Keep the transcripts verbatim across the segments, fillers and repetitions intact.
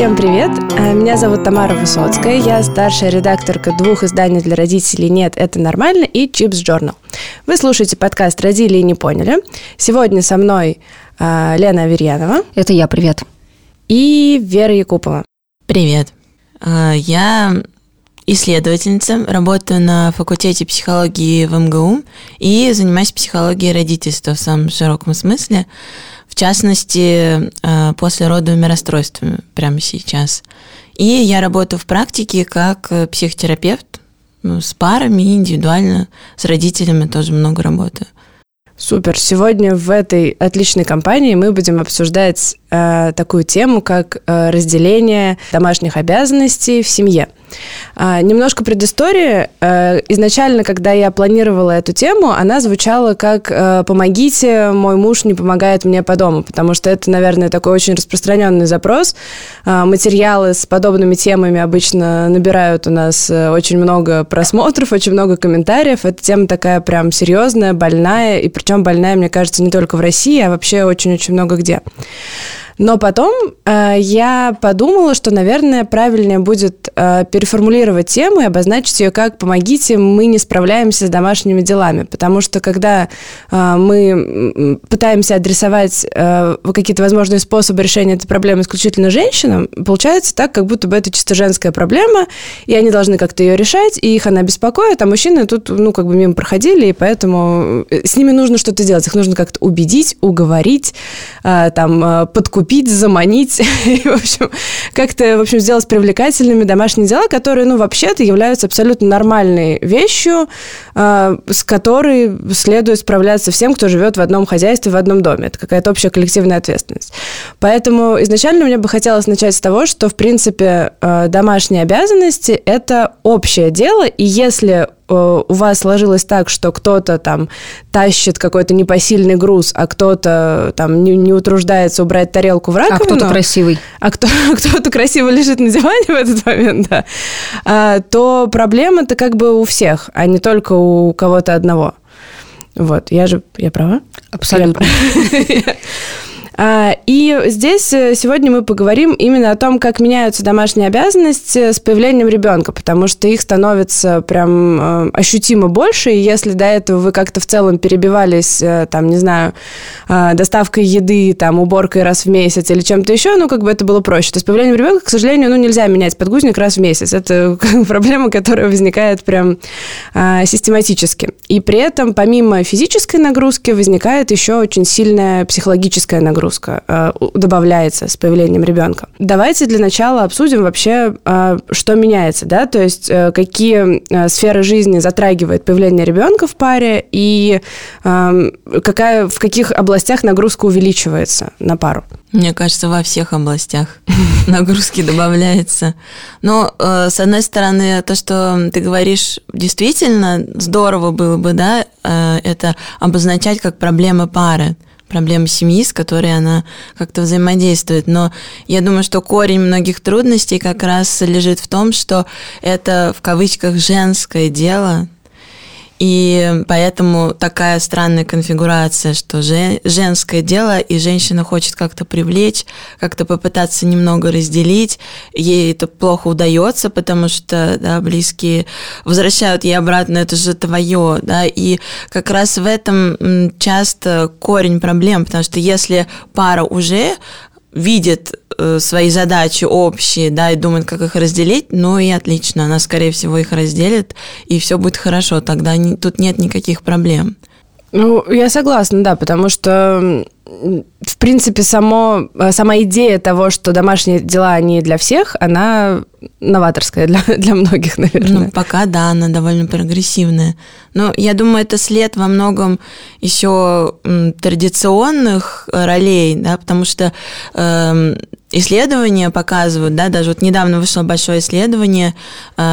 Всем привет! Меня зовут Тамара Высоцкая. Я старшая редакторка двух изданий для родителей «Нет, это нормально» и «Чипс Джорнал». Вы слушаете подкаст «Родили и не поняли». Сегодня со мной Лена Аверьянова. Это я, привет. И Вера Якупова. Привет. Я исследовательница, работаю на факультете психологии в МГУ и занимаюсь психологией родительства в самом широком смысле. В частности, послеродовыми расстройствами прямо сейчас. И я работаю в практике как психотерапевт, ну, с парами, индивидуально, с родителями тоже много работаю. Супер! Сегодня в этой отличной компании мы будем обсуждать э, такую тему, как э, разделение домашних обязанностей в семье. Э, немножко предыстории. Э, изначально, когда я планировала эту тему, она звучала как э, «помогите, мой муж не помогает мне по дому», потому что это, наверное, такой очень распространенный запрос. Э, материалы с подобными темами обычно набирают у нас очень много просмотров, очень много комментариев. Эта тема такая прям серьезная, больная, и причем больная, мне кажется, не только в России, а вообще очень-очень много где. Но потом э, я подумала, что, наверное, правильнее будет э, переформулировать тему и обозначить ее как «помогите, мы не справляемся с домашними делами». Потому что, когда э, мы пытаемся адресовать э, какие-то возможные способы решения этой проблемы исключительно женщинам, получается так, как будто бы это чисто женская проблема, и они должны как-то ее решать, и их она беспокоит, а мужчины тут, ну, как бы мимо проходили, и поэтому с ними нужно что-то делать, их нужно как-то убедить, уговорить, э, там, э, подкупить, заманить и, в общем, как-то, в общем, сделать привлекательными домашние дела, которые, ну, вообще-то являются абсолютно нормальной вещью, э, с которой следует справляться всем, кто живет в одном хозяйстве, в одном доме. Это какая-то общая коллективная ответственность. Поэтому изначально мне бы хотелось начать с того, что, в принципе, э, домашние обязанности – это общее дело, и если у вас сложилось так, что кто-то там тащит какой-то непосильный груз, а кто-то там не, не утруждается убрать тарелку в раковину. А кто-то красивый. А кто, кто-то красиво лежит на диване в этот момент, да. А, то проблема-то как бы у всех, а не только у кого-то одного. Вот, я же... Я права? Абсолютно. И здесь сегодня мы поговорим именно о том, как меняются домашние обязанности с появлением ребенка, потому что их становится прям ощутимо больше, и если до этого вы как-то в целом перебивались, там, не знаю, доставкой еды, там, уборкой раз в месяц или чем-то еще, ну, как бы это было проще. То есть с появлением ребенка, к сожалению, ну, нельзя менять подгузник раз в месяц. Это проблема, которая возникает прям систематически. И при этом помимо физической нагрузки возникает еще очень сильная психологическая нагрузка. Добавляется с появлением ребенка. Давайте для начала обсудим вообще, что меняется, да, то есть какие сферы жизни затрагивает появление ребенка в паре и какая, в каких областях нагрузка увеличивается на пару. Мне кажется, во всех областях нагрузки добавляется. Но, с одной стороны, то, что ты говоришь, действительно здорово было бы, да, это обозначать как проблемы пары, проблемы семьи, с которой она как-то взаимодействует. Но я думаю, что корень многих трудностей как раз лежит в том, что это, в кавычках, «женское дело», и поэтому такая странная конфигурация, что женское дело, и женщина хочет как-то привлечь, как-то попытаться немного разделить. Ей это плохо удается, потому что, да, близкие возвращают ей обратно, это же твое, да, и как раз в этом часто корень проблем, потому что если пара уже видит свои задачи общие, да, и думает, как их разделить, ну и отлично, она, скорее всего, их разделит, и все будет хорошо, тогда не, тут нет никаких проблем. Ну, я согласна, да, потому что, в принципе, само, сама идея того, что домашние дела, они для всех, она новаторская для, для многих, наверное. Ну, пока, да, она довольно прогрессивная. Но я думаю, это след во многом еще традиционных ролей, да, потому что... Э- Исследования показывают, да, даже вот недавно вышло большое исследование,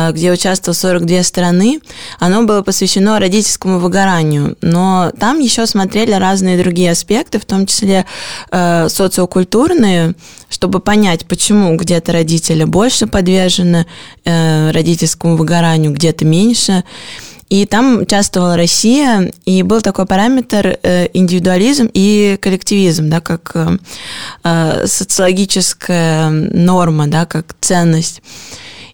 где участвовало сорок две страны, оно было посвящено родительскому выгоранию, но там еще смотрели разные другие аспекты, в том числе социокультурные, чтобы понять, почему где-то родители больше подвержены родительскому выгоранию, где-то меньше. И там участвовала Россия, и был такой параметр индивидуализм и коллективизм, да, как социологическая норма, да, как ценность.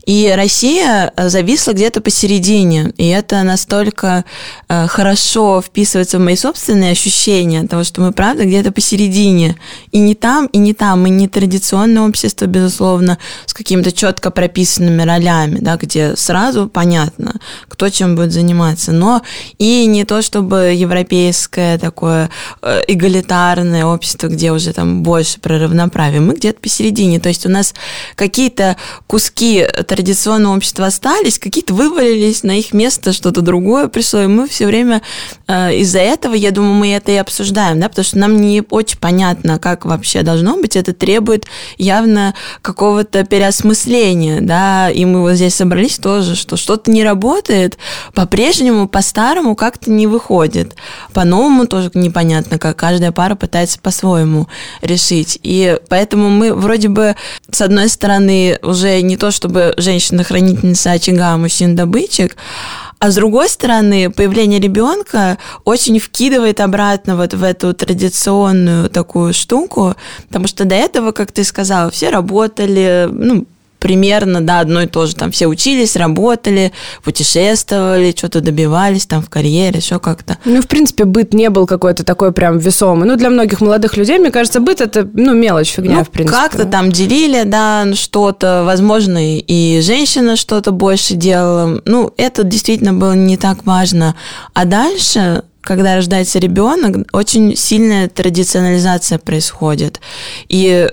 И Россия зависла где-то посередине, и это настолько хорошо вписывается в мои собственные ощущения того, что мы, правда, где-то посередине. И не там, и не там, и не традиционное общество, безусловно, с какими-то четко прописанными ролями, да, где сразу понятно, кто чем будет заниматься, но и не то, чтобы европейское такое эгалитарное общество, где уже там больше про равноправие. Мы где-то посередине, то есть у нас какие-то куски традиционного общества остались, какие-то вывалились, на их место что-то другое пришло, и мы все время э, из-за этого, я думаю, мы это и обсуждаем, да, потому что нам не очень понятно, как вообще должно быть, это требует явно какого-то переосмысления, да, и мы вот здесь собрались тоже, что что-то не работает, по-прежнему, по-старому как-то не выходит, по-новому тоже непонятно, как каждая пара пытается по-своему решить, и поэтому мы вроде бы, с одной стороны, уже не то, чтобы женщина-хранительница очага, а мужчина-добытчик. А с другой стороны, появление ребенка очень вкидывает обратно вот в эту традиционную такую штуку, потому что до этого, как ты сказала, все работали, ну, примерно, да, одно и то же, там все учились, работали, путешествовали, что-то добивались там в карьере, еще как-то. Ну, в принципе, быт не был какой-то такой прям весомый. Ну, для многих молодых людей, мне кажется, быт – это, ну, мелочь, фигня, ну, в принципе. Как-то там делили, да, что-то, возможно, и женщина что-то больше делала. Ну, это действительно было не так важно. А дальше, когда рождается ребенок, очень сильная традиционализация происходит. И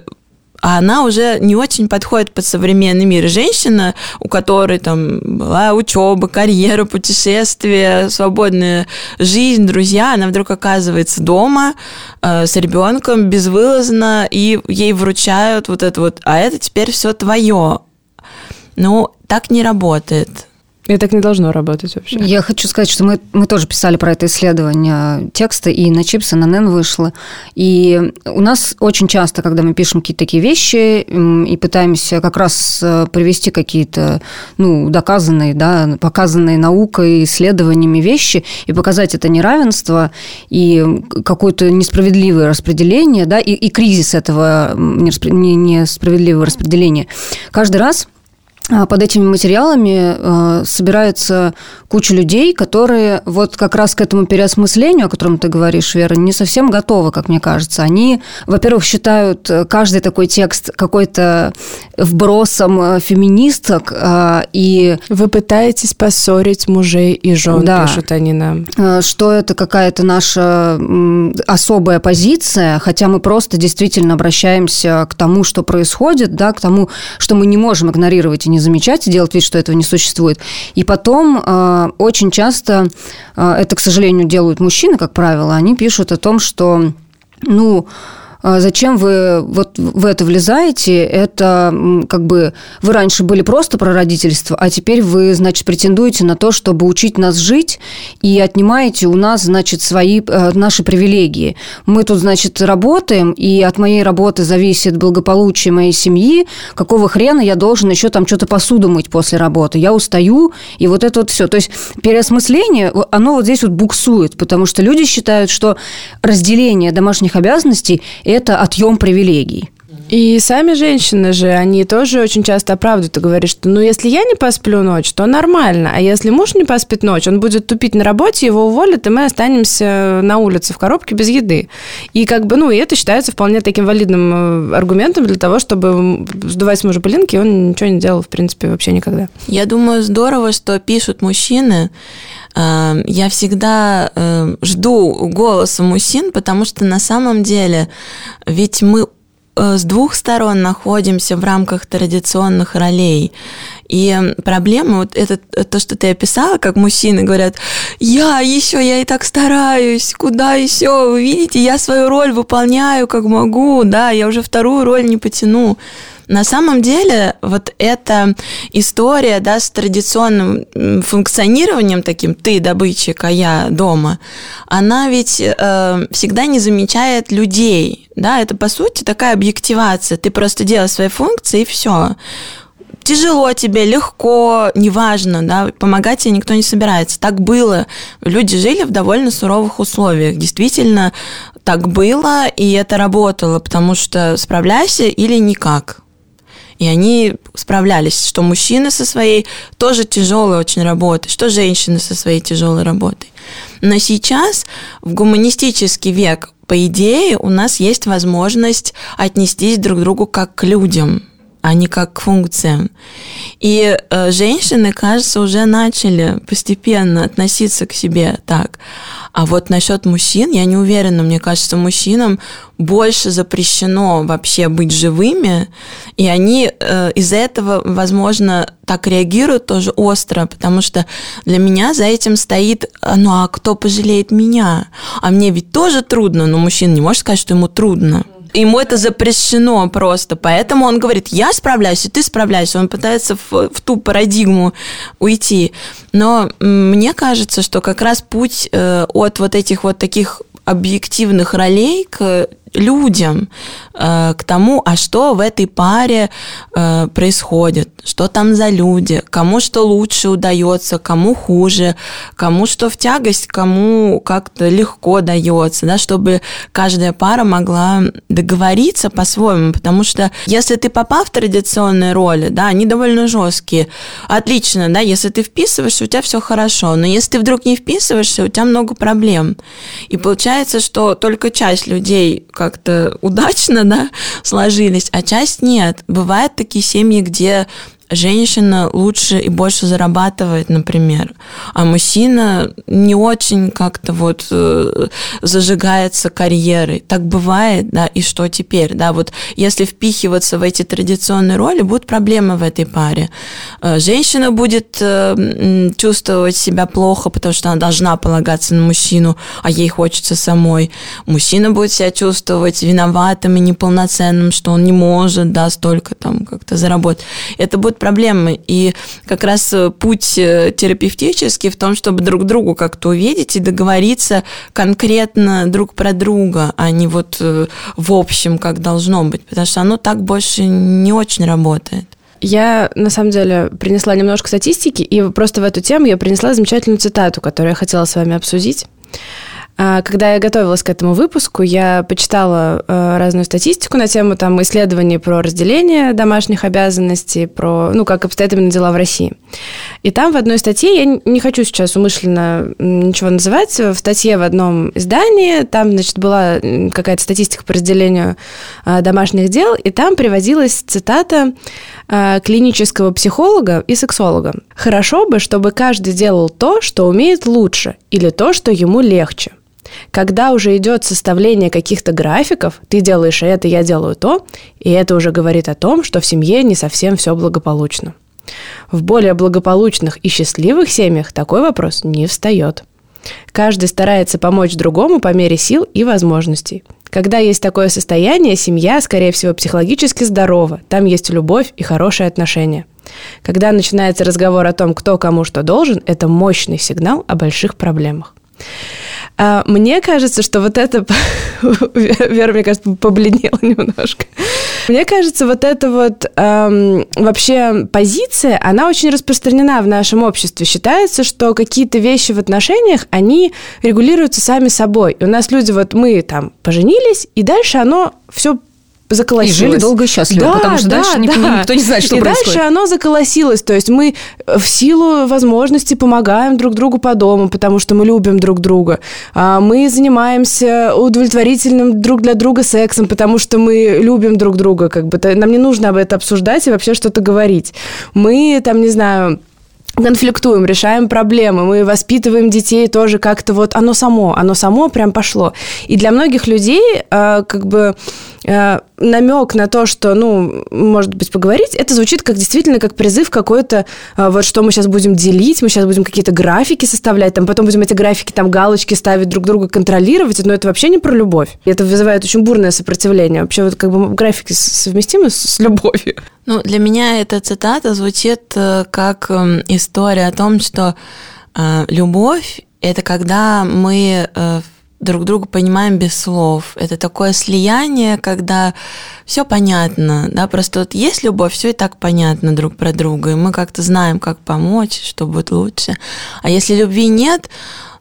а она уже не очень подходит под современный мир. Женщина, у которой там была учеба, карьера, путешествия, свободная жизнь, друзья, она вдруг оказывается дома э, с ребенком безвылазно, и ей вручают вот это вот, а это теперь все твое. Ну, так не работает. И так не должно работать вообще. Я хочу сказать, что мы, мы тоже писали про это исследование текста, и на Чипс, и на Нэн вышло. И у нас очень часто, когда мы пишем какие-то такие вещи и пытаемся как раз привести какие-то, ну, доказанные, да, показанные наукой, исследованиями вещи, и показать это неравенство, и какое-то несправедливое распределение, да, и, и кризис этого несправедливого распределения, каждый раз под этими материалами собирается куча людей, которые вот как раз к этому переосмыслению, о котором ты говоришь, Вера, не совсем готовы, как мне кажется. Они, во-первых, считают каждый такой текст какой-то вбросом феминисток. И... Вы пытаетесь поссорить мужей и жен, да, пишут они нам. Что это какая-то наша особая позиция, хотя мы просто действительно обращаемся к тому, что происходит, да, к тому, что мы не можем игнорировать и не замечать, и делать вид, что этого не существует. И потом э, очень часто, э, это, к сожалению, делают мужчины, как правило, они пишут о том, что, ну, зачем вы вот в это влезаете? Это как бы вы раньше были просто про родительство, а теперь вы, значит, претендуете на то, чтобы учить нас жить, и отнимаете у нас, значит, свои, наши привилегии. Мы тут, значит, работаем, и от моей работы зависит благополучие моей семьи. Какого хрена я должен еще там что-то посуду мыть после работы? Я устаю, и вот это вот все. То есть переосмысление, оно вот здесь вот буксует, потому что люди считают, что разделение домашних обязанностей – это отъем привилегий. И сами женщины же, они тоже очень часто правду-то говорят, что ну, если я не посплю ночь, то нормально, а если муж не поспит ночь, он будет тупить на работе, его уволят, и мы останемся на улице в коробке без еды. И как бы, ну, и это считается вполне таким валидным аргументом для того, чтобы сдувать с мужа пылинки, он ничего не делал, в принципе, вообще никогда. Я думаю, здорово, что пишут мужчины. Я всегда жду голоса мужчин, потому что на самом деле ведь мы с двух сторон находимся в рамках традиционных ролей. И проблема, вот это то, что ты описала, как мужчины говорят, я еще, я и так стараюсь, куда еще, вы видите, я свою роль выполняю как могу, да, я уже вторую роль не потяну. На самом деле, вот эта история, да, с традиционным функционированием таким, ты добытчик, а я дома, она ведь э, всегда не замечает людей, да, это, по сути, такая объективация, ты просто делаешь свои функции, и все. тяжело тебе, легко, неважно, да, помогать тебе никто не собирается. Так было. Люди жили в довольно суровых условиях. Действительно, так было, и это работало, потому что справляйся или никак. И они справлялись, что мужчины со своей тоже тяжелой очень работой, что женщины со своей тяжелой работой. Но сейчас, в гуманистический век, по идее, у нас есть возможность отнестись друг к другу как к людям, а не как к функциям. И э, женщины, кажется, уже начали постепенно относиться к себе так. А вот насчет мужчин, я не уверена, мне кажется, мужчинам больше запрещено вообще быть живыми, и они э, из-за этого, возможно, так реагируют тоже остро, потому что для меня за этим стоит, ну а кто пожалеет меня? А мне ведь тоже трудно, но мужчина не может сказать, что ему трудно. Ему это запрещено просто, поэтому он говорит, я справляюсь, и ты справляешься. Он пытается в, в ту парадигму уйти. Но мне кажется, что как раз путь э, от вот этих вот таких объективных ролей к людям, э, к тому, а что в этой паре э, происходит, что там за люди, кому что лучше удается, кому хуже, кому что в тягость, кому как-то легко дается, да, чтобы каждая пара могла договориться по-своему, потому что если ты попал в традиционные роли, да, они довольно жесткие, отлично, да, если ты вписываешься, у тебя все хорошо, но если ты вдруг не вписываешься, у тебя много проблем, и получается, что только часть людей как-то удачно, да, сложились, а часть нет. Бывают такие семьи, где женщина лучше и больше зарабатывает, например, а мужчина не очень как-то вот э, зажигается карьерой. Так бывает, да, и что теперь? Да, вот если впихиваться в эти традиционные роли, будут проблемы в этой паре. Женщина будет э, чувствовать себя плохо, потому что она должна полагаться на мужчину, а ей хочется самой. Мужчина будет себя чувствовать виноватым и неполноценным, что он не может, да, столько там как-то заработать. Это будет проблемы. И как раз путь терапевтический в том, чтобы друг другу как-то увидеть и договориться конкретно друг про друга, а не вот в общем, как должно быть, потому что оно так больше не очень работает. Я, на самом деле, принесла немножко статистики, и просто в эту тему я принесла замечательную цитату, которую я хотела с вами обсудить. Когда я готовилась к этому выпуску, я почитала э, разную статистику на тему там, исследований про разделение домашних обязанностей, про, ну, как обстоят именно дела в России. И там в одной статье, я не хочу сейчас умышленно ничего называть, в статье в одном издании, там, значит, была какая-то статистика по разделению э, домашних дел, и там приводилась цитата э, клинического психолога и сексолога. «Хорошо бы, чтобы каждый делал то, что умеет лучше, или то, что ему легче. Когда уже идет составление каких-то графиков, ты делаешь это, я делаю то, и это уже говорит о том, что в семье не совсем все благополучно. В более благополучных и счастливых семьях такой вопрос не встает. Каждый старается помочь другому по мере сил и возможностей. Когда есть такое состояние, семья, скорее всего, психологически здорова, там есть любовь и хорошие отношения. Когда начинается разговор о том, кто кому что должен, это мощный сигнал о больших проблемах». Мне кажется, что вот это... Вера, мне кажется, побледнела немножко. Мне кажется, вот эта вот эм, вообще позиция, она очень распространена в нашем обществе. Считается, что какие-то вещи в отношениях, они регулируются сами собой. И у нас люди, вот мы там поженились, и дальше оно все... заколосилось. И жили долго и счастливо, да, потому что да, дальше да. Никто, никто не знает, что и происходит. И дальше оно заколосилось. То есть мы в силу возможностей помогаем друг другу по дому, потому что мы любим друг друга. Мы занимаемся удовлетворительным друг для друга сексом, потому что мы любим друг друга. Как бы. Нам не нужно об этом обсуждать и вообще что-то говорить. Мы, там, не знаю... конфликтуем, решаем проблемы, мы воспитываем детей тоже как-то вот оно само, оно само прям пошло. И для многих людей э, как бы э, намек на то, что, ну, может быть, поговорить, это звучит как действительно как призыв какой-то, э, вот что мы сейчас будем делить, мы сейчас будем какие-то графики составлять, там, потом будем эти графики, там, галочки ставить друг друга, контролировать, но это вообще не про любовь. И это вызывает очень бурное сопротивление. Вообще вот как бы графики совместимы с, с любовью. Ну, для меня эта цитата звучит как история о том, что э, любовь – это когда мы э, друг друга понимаем без слов. Это такое слияние, когда все понятно, да, просто вот есть любовь, все и так понятно друг про друга, и мы как-то знаем, как помочь, что будет лучше. А если любви нет,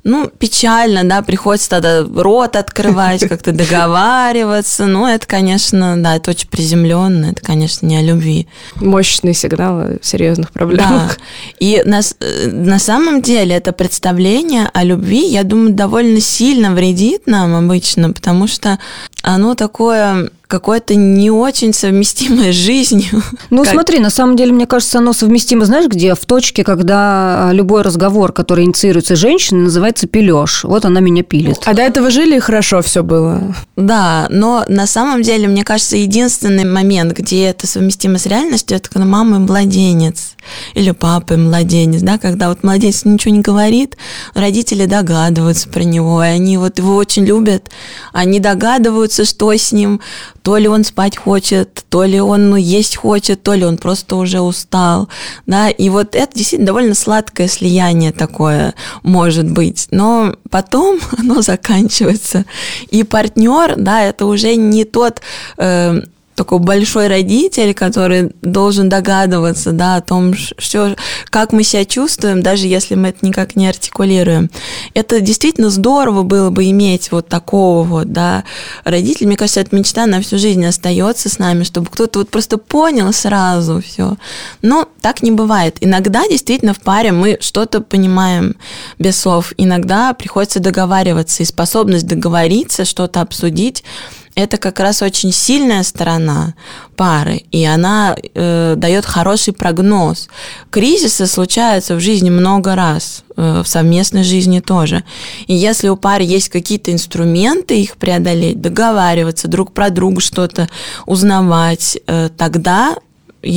ну, печально, да, приходится тогда рот открывать, как-то договариваться. Ну, это, конечно, да, это очень приземленно, это, конечно, не о любви. Мощный сигнал о серьезных проблемах. Да. И на, на самом деле это представление о любви, я думаю, довольно сильно вредит нам обычно, потому что оно такое... какой-то не очень совместимой жизнью. Ну, как... смотри, на самом деле, мне кажется, оно совместимо, знаешь, где? В точке, когда любой разговор, который инициируется женщиной, называется пилёж. Вот она меня пилит. А до этого жили, и хорошо все было. Да, но на самом деле, мне кажется, единственный момент, где это совместимо с реальностью, это когда мама и младенец. Или папа и младенец, да, когда вот младенец ничего не говорит, родители догадываются про него, и они вот его очень любят, они догадываются, что с ним, то ли он спать хочет, то ли он ну, есть хочет, то ли он просто уже устал, да, и вот это действительно довольно сладкое слияние такое может быть, но потом оно заканчивается, и партнер, да, это уже не тот... Э- такой большой родитель, который должен догадываться, да, о том, что, как мы себя чувствуем, даже если мы это никак не артикулируем. Это действительно здорово было бы иметь вот такого вот, да, родителя. Мне кажется, эта мечта на всю жизнь остается с нами, чтобы кто-то вот просто понял сразу все. Но так не бывает. Иногда действительно в паре мы что-то понимаем без слов. Иногда приходится договариваться, и способность договориться, что-то обсудить – это как раз очень сильная сторона пары, и она э, дает хороший прогноз. Кризисы случаются в жизни много раз, э, в совместной жизни тоже. И если у пары есть какие-то инструменты их преодолеть, договариваться, друг про друга что-то узнавать, э, тогда...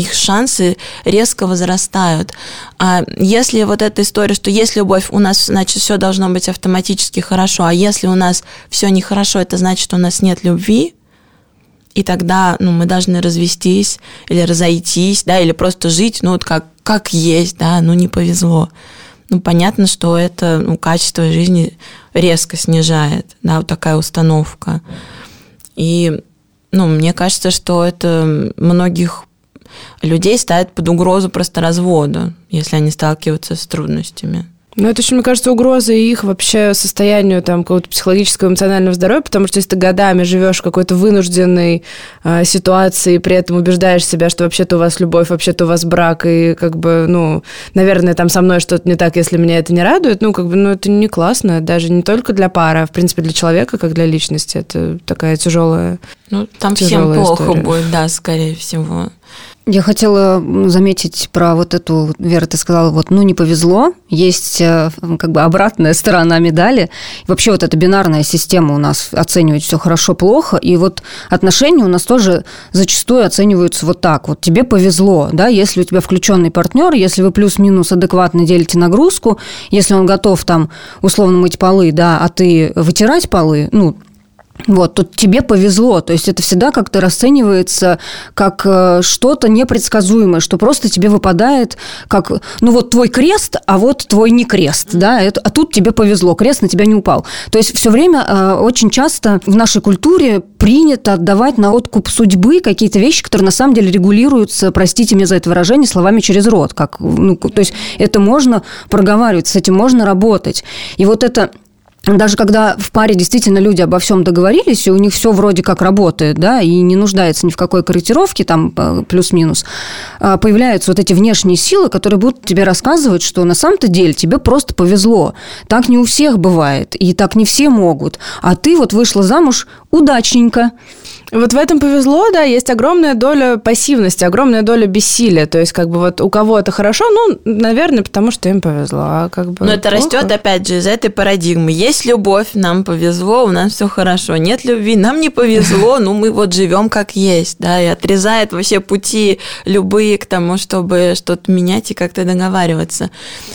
их шансы резко возрастают. А если вот эта история, что есть любовь, у нас, значит, все должно быть автоматически хорошо, а если у нас все нехорошо, это значит, что у нас нет любви, и тогда ну, мы должны развестись или разойтись, да, или просто жить, ну, вот как, как есть, да, ну, не повезло. Ну, понятно, что это ну, качество жизни резко снижает, да, вот такая установка. И, ну, мне кажется, что это многих людей ставят под угрозу просто развода, если они сталкиваются с трудностями. Ну, это еще, мне кажется, угроза их вообще состоянию там какого-то психологического, эмоционального здоровья, потому что если ты годами живешь в какой-то вынужденной э, ситуации, при этом убеждаешь себя, что вообще-то у вас любовь, вообще-то у вас брак, и как бы, ну, наверное, там со мной что-то не так, если меня это не радует, ну, как бы, ну, это не классно, даже не только для пары, а, в принципе, для человека, как для личности, это такая тяжелая Ну, там всем плохо история. Будет, да, скорее всего. Я хотела заметить про вот эту, Вера, ты сказала, вот, ну, не повезло, есть как бы обратная сторона медали. Вообще вот эта бинарная система у нас оценивает все хорошо-плохо, и вот отношения у нас тоже зачастую оцениваются вот так. Вот тебе повезло, да, если у тебя включенный партнер, если вы плюс-минус адекватно делите нагрузку, если он готов там условно мыть полы, да, а ты вытирать полы, ну, вот, тут тебе повезло, то есть это всегда как-то расценивается как что-то непредсказуемое, что просто тебе выпадает как, ну вот твой крест, а вот твой не крест, да, это, а тут тебе повезло, крест на тебя не упал. То есть все время очень часто в нашей культуре принято отдавать на откуп судьбы какие-то вещи, которые на самом деле регулируются, простите меня за это выражение, словами через рот, как, ну, то есть это можно проговаривать, с этим можно работать, и вот это... Даже когда в паре действительно люди обо всем договорились, и у них все вроде как работает, да, и не нуждается ни в какой корректировке, там, плюс-минус, появляются вот эти внешние силы, которые будут тебе рассказывать, что на самом-то деле тебе просто повезло. Так не у всех бывает, и так не все могут. А ты вот вышла замуж удачненько. Вот в этом повезло, да, есть огромная доля пассивности, огромная доля бессилия. То есть, как бы, вот у кого-то хорошо, ну, наверное, потому что им повезло. А как бы но это плохо. Растет, опять же, из этой парадигмы. Есть любовь, нам повезло, у нас все хорошо. Нет любви, нам не повезло, ну, мы вот живем как есть, да, и отрезает вообще пути любые к тому, чтобы что-то менять и как-то договариваться.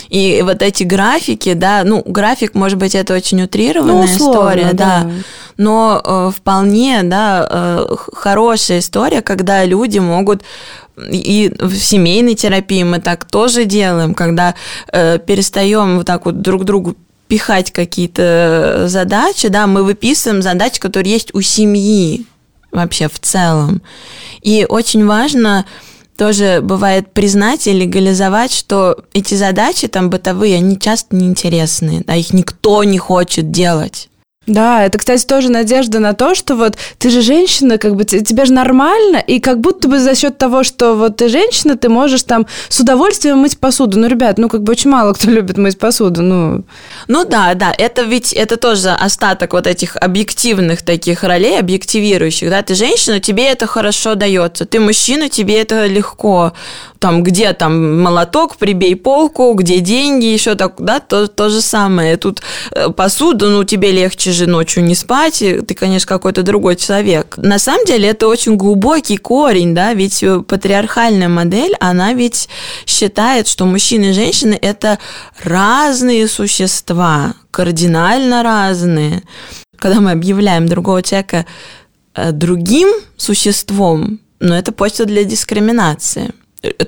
И вот эти графики, да, ну, график, может быть, это очень утрированная ну, условно, история, да, да. но э, вполне, да, э, хорошая история, когда люди могут, и в семейной терапии мы так тоже делаем, когда э, перестаем вот так вот друг другу впихать какие-то задачи, да, мы выписываем задачи, которые есть у семьи вообще в целом. И очень важно тоже бывает признать и легализовать, что эти задачи там бытовые, они часто неинтересные, да, их никто не хочет делать. Да, это, кстати, тоже надежда на то, что вот ты же женщина, как бы тебе же нормально, и как будто бы за счет того, что вот ты женщина, ты можешь там с удовольствием мыть посуду. Ну, ребят, ну как бы очень мало кто любит мыть посуду, ну. Ну да, да, это ведь это тоже остаток вот этих объективных таких ролей, объективирующих, да, ты женщина, тебе это хорошо дается, ты мужчина, тебе это легко, там где там молоток, прибей полку, где деньги, еще так, да, то, то же самое, тут посуду, ну тебе легче жить, ночью не спать, ты, конечно, какой-то другой человек. На самом деле это очень глубокий корень, да, ведь патриархальная модель, она ведь считает, что мужчины и женщины – это разные существа, кардинально разные. Когда мы объявляем другого человека другим существом, ну, это почва для дискриминации.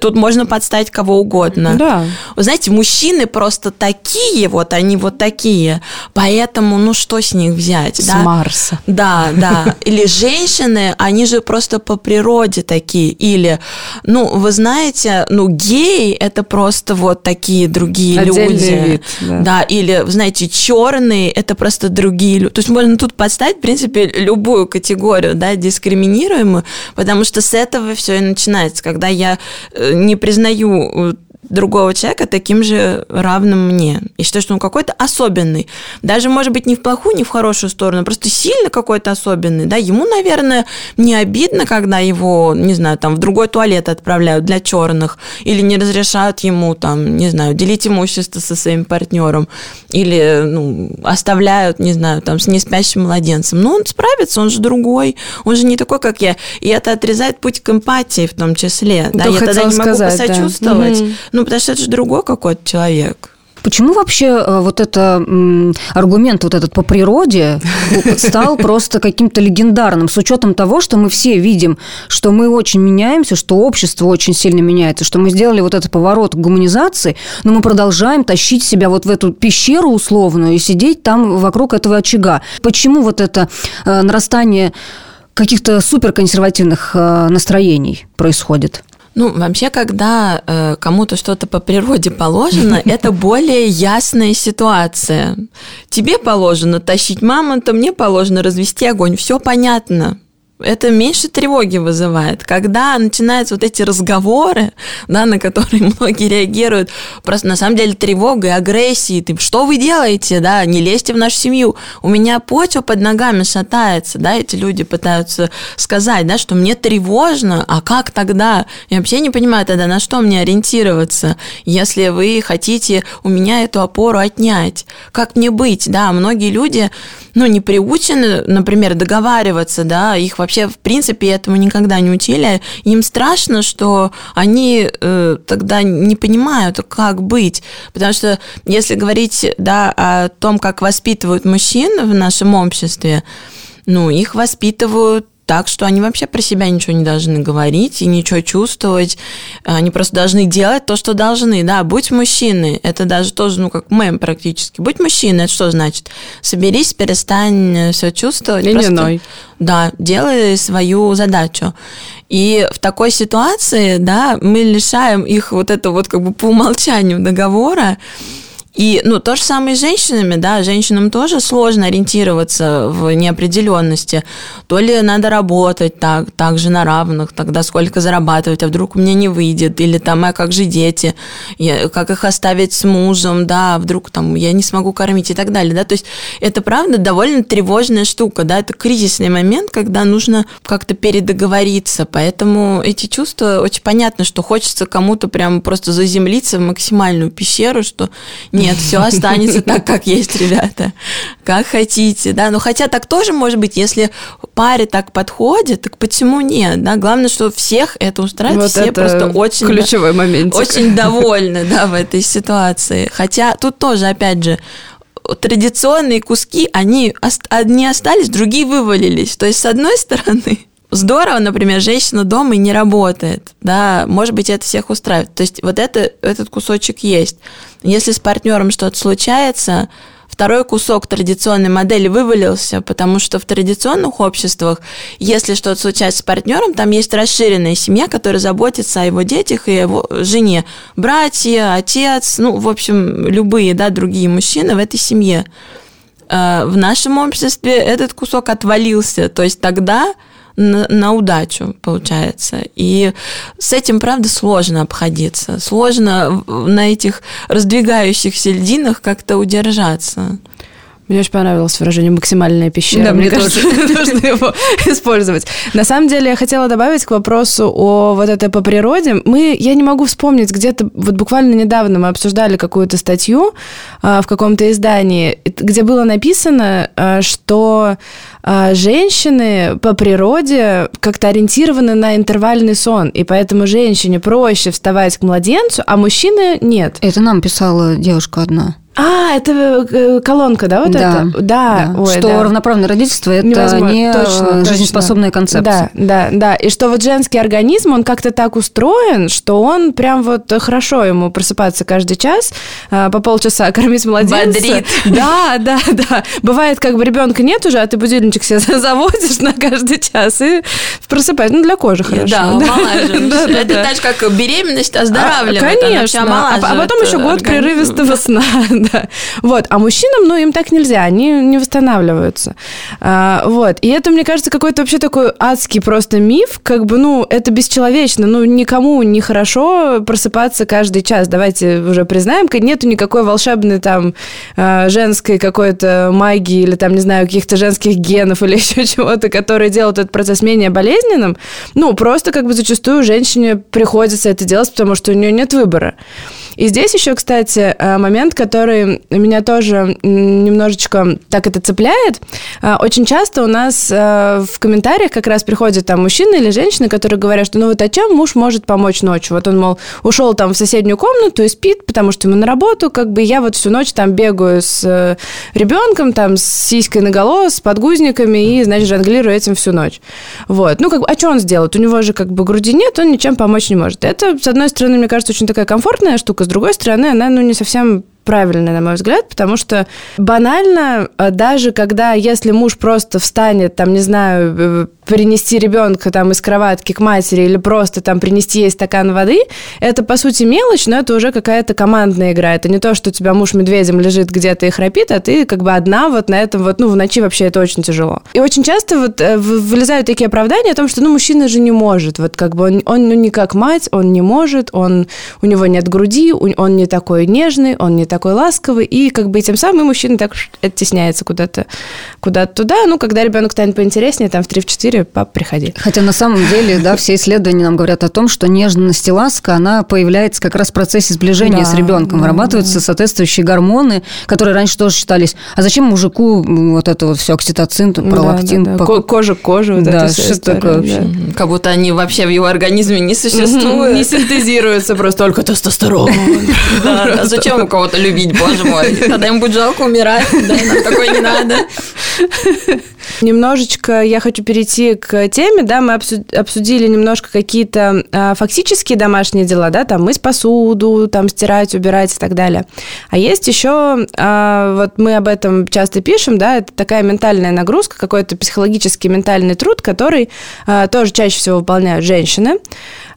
Тут можно подставить кого угодно. Да. Вы знаете, мужчины просто такие, вот они вот такие, поэтому, ну, что с них взять? С да? Марса. Да, да. Или женщины, они же просто по природе такие. Или, ну, вы знаете, ну, геи – это просто вот такие другие отдельный люди. Вид, да. Да, или, знаете, черные – это просто другие люди. То есть можно тут подставить, в принципе, любую категорию, да, дискриминируемую, потому что с этого все и начинается. Когда я не признаю другого человека таким же равным мне. Я считаю, что он какой-то особенный. Даже, может быть, не в плохую, не в хорошую сторону, просто сильно какой-то особенный. Да? Ему, наверное, не обидно, когда его, не знаю, там, в другой туалет отправляют для черных, или не разрешают ему, там, не знаю, делить имущество со своим партнером, или ну, оставляют, не знаю, там, с неспящим младенцем. Но он справится, он же другой, он же не такой, как я. И это отрезает путь к эмпатии в том числе. Да? Да, я тогда не могу сказать, посочувствовать. Да. Ну, потому что это же другой какой-то человек. Почему вообще вот это аргумент вот этот по природе стал просто каким-то легендарным, с учетом того, что мы все видим, что мы очень меняемся, что общество очень сильно меняется, что мы сделали вот этот поворот к гуманизации, но мы продолжаем тащить себя вот в эту пещеру условную и сидеть там вокруг этого очага. Почему вот это нарастание каких-то суперконсервативных настроений происходит? Ну, вообще, когда э, кому-то что-то по природе положено, это более ясная ситуация. Тебе положено тащить мамонта, мне положено развести огонь. Все понятно. Это меньше тревоги вызывает. Когда начинаются вот эти разговоры, да, на которые многие реагируют, просто на самом деле тревога и агрессия. Ты, что вы делаете? Да, не лезьте в нашу семью. У меня почва под ногами шатается. Да, эти люди пытаются сказать, да, что мне тревожно. А как тогда? Я вообще не понимаю тогда, на что мне ориентироваться, если вы хотите у меня эту опору отнять. Как мне быть? Да, многие люди ну, не приучены, например, договариваться, да, их вообще Вообще, в принципе, этому никогда не учили. Им страшно, что они э, тогда не понимают, как быть. Потому что, если говорить да, о том, как воспитывают мужчин в нашем обществе, ну, их воспитывают так, что они вообще про себя ничего не должны говорить и ничего чувствовать. Они просто должны делать то, что должны. Да, будь мужчиной. Это даже тоже, ну, как мем практически. Будь мужчиной, это что значит? Соберись, перестань все чувствовать. Лениной. Да, делай свою задачу. И в такой ситуации, да, мы лишаем их вот этого вот как бы по умолчанию договора. И, ну, то же самое и с женщинами, да, женщинам тоже сложно ориентироваться в неопределенности. То ли надо работать так, так же на равных, тогда сколько зарабатывать, а вдруг у меня не выйдет, или там, а как же дети, я, как их оставить с мужем, да, вдруг там я не смогу кормить и так далее, да, то есть это, правда, довольно тревожная штука, да, это кризисный момент, когда нужно как-то передоговориться, поэтому эти чувства, очень понятно, что хочется кому-то прям просто заземлиться в максимальную пещеру, что... Нет, все останется так, как есть, ребята. Как хотите, да. Но хотя так тоже может быть, если паре так подходит, так почему нет, да? Главное, что всех это устраивает, вот все это просто очень, ключевой моментик. Очень довольны, да, в этой ситуации. Хотя тут тоже, опять же, традиционные куски, они одни остались, другие вывалились. То есть, с одной стороны... Здорово, например, женщина дома и не работает, да, может быть, это всех устраивает. То есть вот это, этот кусочек есть. Если с партнером что-то случается, второй кусок традиционной модели вывалился, потому что в традиционных обществах, если что-то случается с партнером, там есть расширенная семья, которая заботится о его детях и его жене. Братья, отец, ну, в общем, любые, да, другие мужчины в этой семье. В нашем обществе этот кусок отвалился, то есть тогда... На, на удачу, получается. И с этим, правда, сложно обходиться. Сложно на этих раздвигающихся льдинах как-то удержаться. Мне очень понравилось выражение «максимальная пещера». Да, мне, мне тоже нужно его использовать. На самом деле, я хотела добавить к вопросу о вот этой по природе. Мы, я не могу вспомнить, где-то вот буквально недавно мы обсуждали какую-то статью а, в каком-то издании, где было написано, а, что... женщины по природе как-то ориентированы на интервальный сон, и поэтому женщине проще вставать к младенцу, а мужчины нет. Это нам писала девушка одна. А, это колонка, да, вот да. это? Да. да. Ой, что да. равноправное родительство – это невозможно. не точно, жизнеспособная точно. концепция. Да, да, да. И что вот женский организм, он как-то так устроен, что он прям вот хорошо ему просыпаться каждый час, по полчаса кормить младенца. Бодрит. Да, да, да. Бывает, как бы ребенка нет уже, а ты будильничек себе заводишь на каждый час и просыпаешься. Ну, для кожи хорошо. Да, омолаживаешь. Это так же, как беременность оздоравливает. Конечно. А потом еще год прерывистого сна. Да. Вот. А мужчинам, ну, им так нельзя, они не восстанавливаются. А, вот. И это, мне кажется, какой-то вообще такой адский просто миф, как бы, ну, это бесчеловечно, ну, никому не хорошо просыпаться каждый час, давайте уже признаем, нету никакой волшебной там женской какой-то магии или там, не знаю, каких-то женских генов или еще чего-то, которые делают этот процесс менее болезненным. Ну, просто как бы зачастую женщине приходится это делать, потому что у нее нет выбора. И здесь еще, кстати, момент, который меня тоже немножечко так это цепляет. Очень часто у нас в комментариях как раз приходят там мужчины или женщины, которые говорят, что ну вот а чем муж может помочь ночью? Вот он, мол, ушел там в соседнюю комнату и спит, потому что ему на работу, как бы я вот всю ночь там бегаю с ребенком, там с сиськой наголо, с подгузниками и, значит, жонглирую этим всю ночь. Вот. Ну, как бы, а что он сделает? У него же как бы груди нет, он ничем помочь не может. Это, с одной стороны, мне кажется, очень такая комфортная штука, с другой стороны, она, ну, не совсем... правильно, на мой взгляд, потому что банально, даже когда, если муж просто встанет, там, не знаю, принести ребенка там из кроватки к матери или просто там принести ей стакан воды, это, по сути, мелочь, но это уже какая-то командная игра. Это не то, что у тебя муж медведем лежит где-то и храпит, а ты как бы одна вот на этом вот, ну, в ночи вообще это очень тяжело. И очень часто вот вылезают такие оправдания о том, что, ну, мужчина же не может, вот как бы он, он ну, не как мать, он не может, он, у него нет груди, он не такой нежный, он не такой ласковый, и как бы и тем самым мужчина так оттесняется куда-то, куда-то туда. Ну, когда ребенок станет поинтереснее, там в три-четыре, пап, приходи. Хотя на самом деле, да, все исследования нам говорят о том, что нежность и ласка, она появляется как раз в процессе сближения да, с ребенком. Да, вырабатываются да. соответствующие гормоны, которые раньше тоже считались. А зачем мужику вот это вот все, окситоцин, пролактин? Да, да, да. По... Кожа к коже. Вот да, что история, такое вообще? Да. Как будто они вообще в его организме не существуют. Не синтезируются просто только тестостерон. Зачем у кого-то любить, боже мой. Тогда им будет жалко умирать, да, нам такое не надо. Немножечко я хочу перейти к теме, да, мы обсудили немножко какие-то а, фактические домашние дела, да, там мыть посуду, там стирать, убирать и так далее. А есть еще, а, вот мы об этом часто пишем, да, это такая ментальная нагрузка, какой-то психологический ментальный труд, который а, тоже чаще всего выполняют женщины.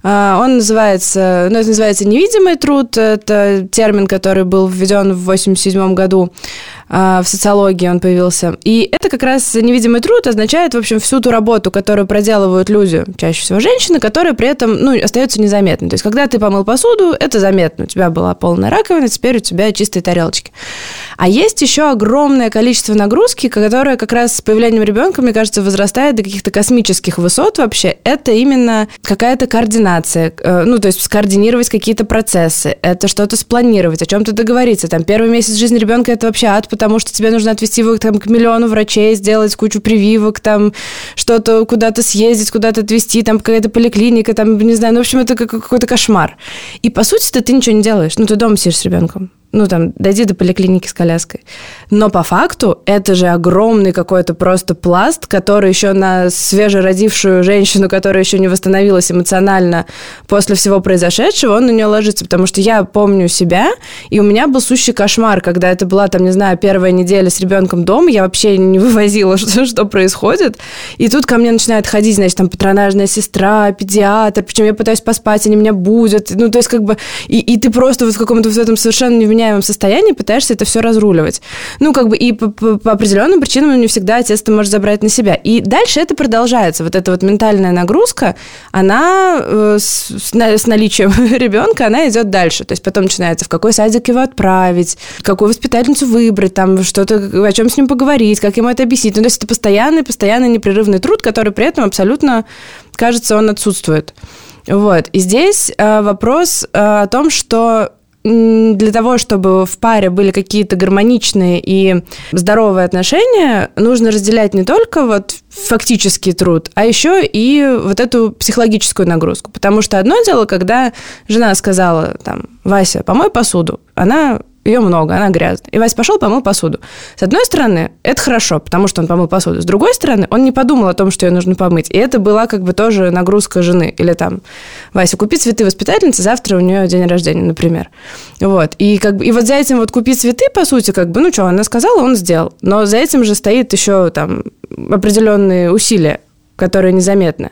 А, он называется, ну, это называется невидимый труд, это термин, который был введен в восемьдесят седьмом году а, в социологии, он появился. И это как раз невидимый труд означает, в общем, всю ту работу, которую проделывают люди, чаще всего женщины, которые при этом, ну, остаются незаметны. То есть, когда ты помыл посуду, это заметно. У тебя была полная раковина, теперь у тебя чистые тарелочки. А есть еще огромное количество нагрузки, которое как раз с появлением ребенка, мне кажется, возрастает до каких-то космических высот вообще. Это именно какая-то координация. Ну, то есть, скоординировать какие-то процессы. Это что-то спланировать, о чем-то договориться. Там первый месяц жизни ребенка это вообще ад, потому что тебе нужно отвезти его там, к миллиону врачей, сделать кучу прививок, там, что-то куда-то съездить, куда-то отвезти, там, какая-то поликлиника, там, не знаю, ну, в общем, это какой-то кошмар. И, по сути-то, ты ничего не делаешь, ну, ты дома сидишь с ребенком. Ну, там, дойди до поликлиники с коляской. Но по факту это же огромный какой-то просто пласт, который еще на свежеродившую женщину, которая еще не восстановилась эмоционально после всего произошедшего, он на нее ложится. Потому что я помню себя, и у меня был сущий кошмар, когда это была, там, не знаю, первая неделя с ребенком дома, я вообще не вывозила, что, что происходит. И тут ко мне начинает ходить, значит, там патронажная сестра, педиатр, причем я пытаюсь поспать, они меня будят. Ну, то есть как бы... И, и ты просто вот в каком-то в этом совершенно невменяемом состоянии пытаешься это все разруливать. Ну, как бы и по, по, по определенным причинам не всегда отец ты можешь забрать на себя. И дальше это продолжается. Вот эта вот ментальная нагрузка, она э, с, с наличием ребенка, она идет дальше. То есть потом начинается, в какой садик его отправить, какую воспитательницу выбрать, там что-то, о чем с ним поговорить, как ему это объяснить. Ну, то есть это постоянный, постоянный непрерывный труд, который при этом абсолютно, кажется, он отсутствует. Вот. И здесь э, вопрос э, о том, что для того, чтобы в паре были какие-то гармоничные и здоровые отношения, нужно разделять не только вот фактический труд, а еще и вот эту психологическую нагрузку. Потому что одно дело, когда жена сказала, там, Вася, помой посуду, она... Ее много, она грязная. И Вася пошел, помыл посуду. С одной стороны, это хорошо, потому что он помыл посуду. С другой стороны, он не подумал о том, что ее нужно помыть. И это была как бы тоже нагрузка жены. Или там, Вася, купи цветы воспитательнице, завтра у нее день рождения, например. Вот. И, как бы, и вот за этим вот купи цветы, по сути, как бы, ну что, она сказала, он сделал. Но за этим же стоит еще там определенные усилия, которые незаметны.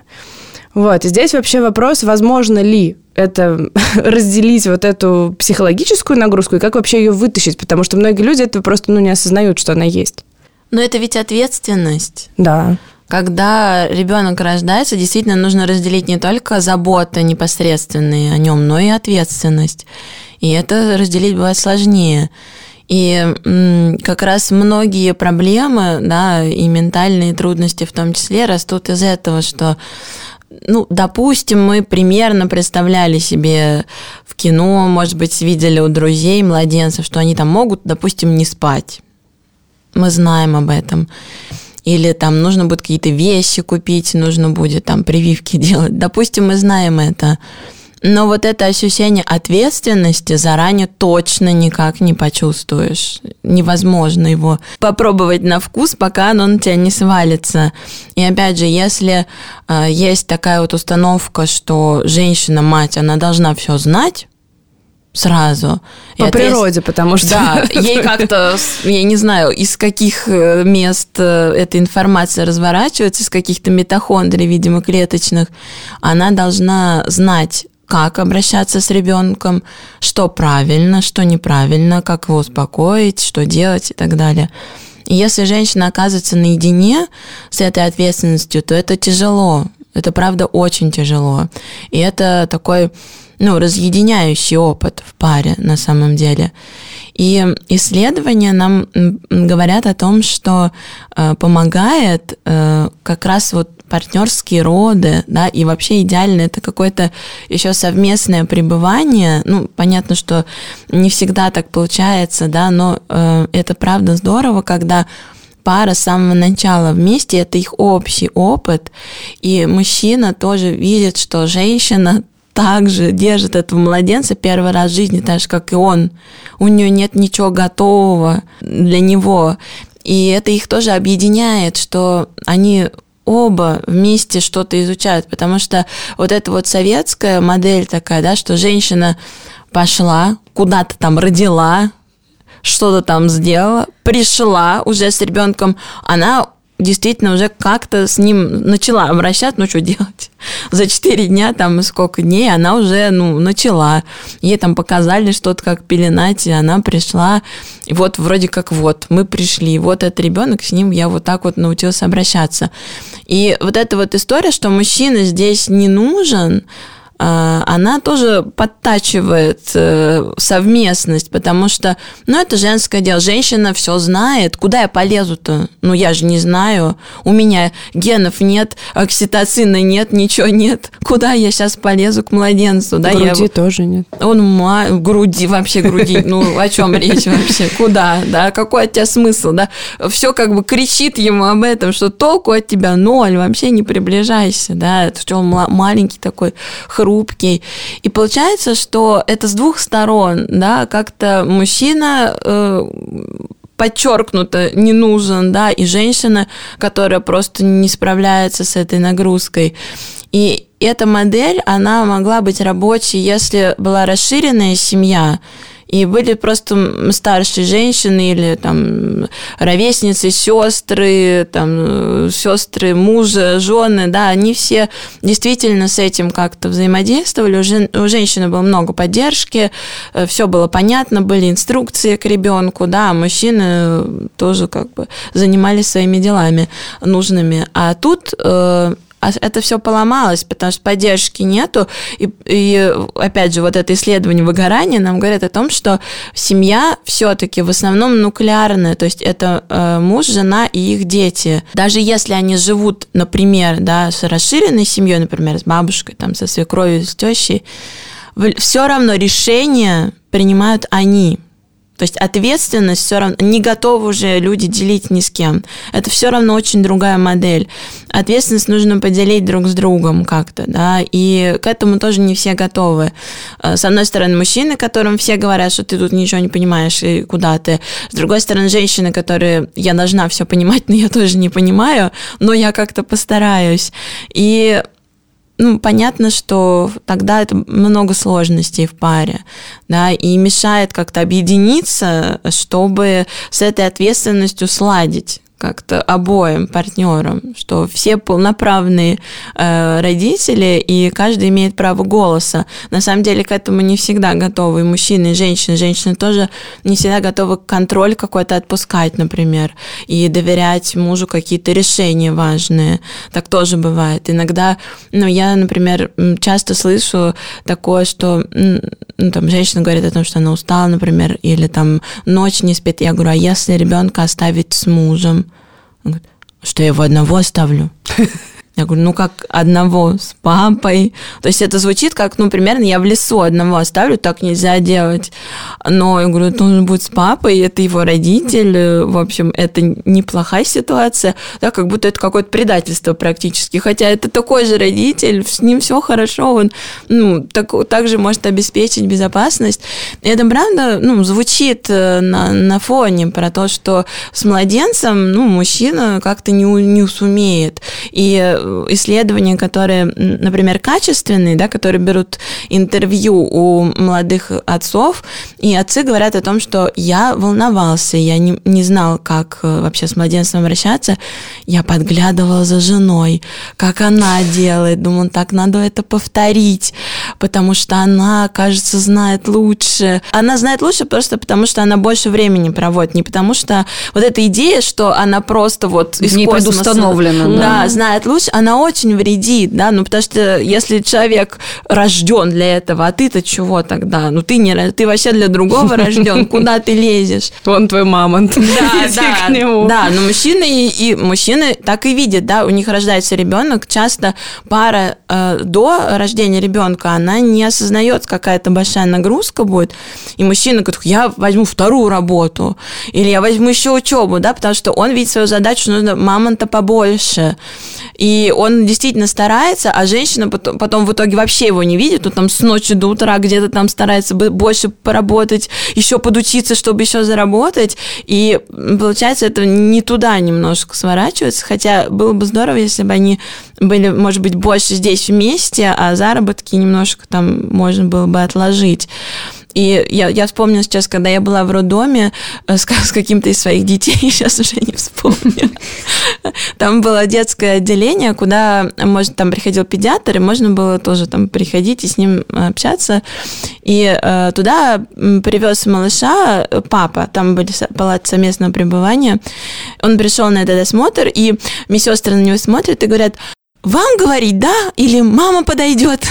Вот. И здесь вообще вопрос, возможно ли это разделить вот эту психологическую нагрузку и как вообще ее вытащить, потому что многие люди этого просто ну, не осознают, что она есть. Но это ведь ответственность. Да. Когда ребенок рождается, действительно нужно разделить не только заботы непосредственные о нем, но и ответственность. И это разделить бывает сложнее. И как раз многие проблемы, да, и ментальные трудности в том числе растут из этого, что... Ну, допустим, мы примерно представляли себе в кино, может быть, видели у друзей, младенцев, что они там могут, допустим, не спать. Мы знаем об этом. Или там нужно будет какие-то вещи купить, нужно будет там прививки делать. Допустим, мы знаем это. Но вот это ощущение ответственности заранее точно никак не почувствуешь. Невозможно его попробовать на вкус, пока оно на тебя не свалится. И опять же, если э, есть такая вот установка, что женщина-мать, она должна все знать сразу. По это природе, есть... потому что... Да, ей как-то, я не знаю, из каких мест эта информация разворачивается, из каких-то митохондрий, видимо, клеточных, она должна знать, как обращаться с ребенком, что правильно, что неправильно, как его успокоить, что делать и так далее. И если женщина оказывается наедине с этой ответственностью, то это тяжело. Это, правда, очень тяжело. И это такой, ну, разъединяющий опыт в паре на самом деле. И исследования нам говорят о том, что э, помогает э, как раз вот партнерские роды, да, и вообще идеально это какое-то еще совместное пребывание. Ну, понятно, что не всегда так получается, да, но э, это правда здорово, когда пара с самого начала вместе, это их общий опыт, и мужчина тоже видит, что женщина также держит этого младенца первый раз в жизни, так же, как и он. У нее нет ничего готового для него, и это их тоже объединяет, что они... оба вместе что-то изучают, потому что вот эта вот советская модель такая, да, что женщина пошла, куда-то там родила, что-то там сделала, пришла уже с ребенком, она действительно уже как-то с ним начала обращаться, ну что делать? За четыре дня, там сколько дней, она уже, ну, начала. Ей там показали что-то, как пеленать, и она пришла, и вот вроде как вот, мы пришли, вот этот ребенок, с ним я вот так вот научилась обращаться. И вот эта вот история, что мужчина здесь не нужен, она тоже подтачивает совместность, потому что, ну, это женское дело. Женщина все знает. Куда я полезу-то? Ну, я же не знаю. У меня генов нет, окситоцина нет, ничего нет. Куда я сейчас полезу к младенцу? Да, груди я... тоже нет. Он ма... груди, вообще груди. Ну, о чем речь вообще? Куда? Да, какой от тебя смысл? Да, все как бы кричит ему об этом, что толку от тебя ноль, вообще не приближайся. Да, что он маленький такой, хрупкий. Рубкий. И получается, что это с двух сторон, да, как-то мужчина э, подчеркнуто не нужен, да, и женщина, которая просто не справляется с этой нагрузкой. И эта модель, она могла быть рабочей, если была расширенная семья, И были просто старшие женщины или там ровесницы, сестры, там сестры мужа, жены, да, они все действительно с этим как-то взаимодействовали. У, жен, у женщины было много поддержки, все было понятно, были инструкции к ребенку, да, а мужчины тоже как бы занимались своими делами нужными. А тут э, это все поломалось, потому что поддержки нету. И, и, опять же, вот это исследование выгорания нам говорит о том, что семья все-таки в основном нуклеарная, то есть это э, муж, жена и их дети. Даже если они живут, например, да, с расширенной семьей, например, с бабушкой, там, со свекровью, с тещей, все равно решения принимают они. То есть ответственность все равно, не готовы уже люди делить ни с кем. Это все равно очень другая модель. Ответственность нужно поделить друг с другом как-то, да, и к этому тоже не все готовы. С одной стороны, мужчины, которым все говорят, что ты тут ничего не понимаешь и куда ты. С другой стороны, женщины, которые я должна все понимать, но я тоже не понимаю, но я как-то постараюсь. И ну, понятно, что тогда это много сложностей в паре, да, и мешает как-то объединиться, чтобы с этой ответственностью сладить как-то обоим партнерам, что все полноправные э, родители, и каждый имеет право голоса. На самом деле к этому не всегда готовы и мужчины, и женщины. Женщины тоже не всегда готовы контроль какой-то отпускать, например, и доверять мужу какие-то решения важные. Так тоже бывает. Иногда, ну, я, например, часто слышу такое, что ну, там, женщина говорит о том, что она устала, например, или там ночь не спит. Я говорю, а если ребенка оставить с мужем? Он говорит, что я его одного оставлю? Я говорю, ну как одного с папой? То есть это звучит как, ну, примерно, я в лесу одного оставлю, так нельзя делать. Но я говорю, он будет с папой, это его родитель, в общем, это неплохая ситуация, да, как будто это какое-то предательство практически, хотя это такой же родитель, с ним все хорошо, он ну, так, также может обеспечить безопасность. И это, правда, ну, звучит на, на фоне про то, что с младенцем, ну, мужчина как-то не, не сумеет. И исследования, которые, например, качественные, да, которые берут интервью у молодых отцов, и отцы говорят о том, что я волновался, я не, не знал, как вообще с младенцем обращаться, я подглядывал за женой, как она делает, думал, так, надо это повторить, потому что она, кажется, знает лучше. Она знает лучше просто потому, что она больше времени проводит, не потому что вот эта идея, что она просто вот из космоса... Предустановлена, да. Да, знает лучше, она очень вредит, да, ну, потому что если человек рожден для этого, а ты-то чего тогда? Ну, ты не, ты вообще для другого рожден, куда ты лезешь? Вон твой мамонт. Да, да, да, но мужчины, и мужчины так и видят, да, у них рождается ребенок, часто пара э, до рождения ребенка, она не осознает, какая-то большая нагрузка будет, и мужчина говорит, я возьму вторую работу, или я возьму еще учебу, да, потому что он видит свою задачу, нужно мамонта побольше, и он действительно старается, а женщина потом, потом в итоге вообще его не видит, он там с ночи до утра где-то там старается больше поработать, еще подучиться, чтобы еще заработать, и получается, это не туда немножко сворачивается, хотя было бы здорово, если бы они были, может быть, больше здесь вместе, а заработки немножко там можно было бы отложить. И я, я вспомнила сейчас, когда я была в роддоме с, с каким-то из своих детей, сейчас уже не вспомню. Там было детское отделение, куда, может, там приходил педиатр, и можно было тоже там приходить и с ним общаться. И э, туда привез малыша папа, там были палаты совместного пребывания. Он пришел на этот осмотр, и медсестры на него смотрят и говорят, вам говорить, да, или мама подойдет?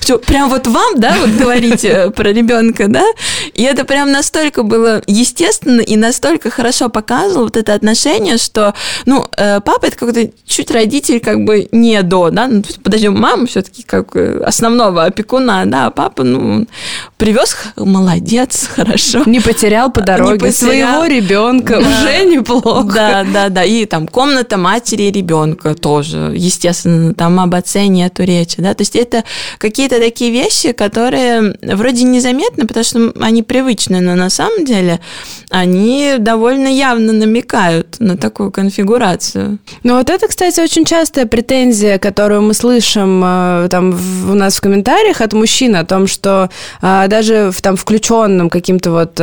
Что, прям вот вам, да, вот говорите про ребенка, да? И это прям настолько было естественно и настолько хорошо показывало вот это отношение, что, ну, папа это как-то чуть родитель как бы не до, да? Ну, подождем маму все-таки как основного опекуна, да, а папа, ну, привез, молодец, хорошо. Не потерял по дороге не потерял. Своего ребенка, да. Уже неплохо. Да, да, да, и там комната матери и ребенка тоже, естественно, там об отце нету речи, да, то есть это какие какие-то такие вещи, которые вроде незаметны, потому что они привычны, но на самом деле они довольно явно намекают на такую конфигурацию. Ну вот это, кстати, очень частая претензия, которую мы слышим там у нас в комментариях от мужчин о том, что даже в там включенным каким-то вот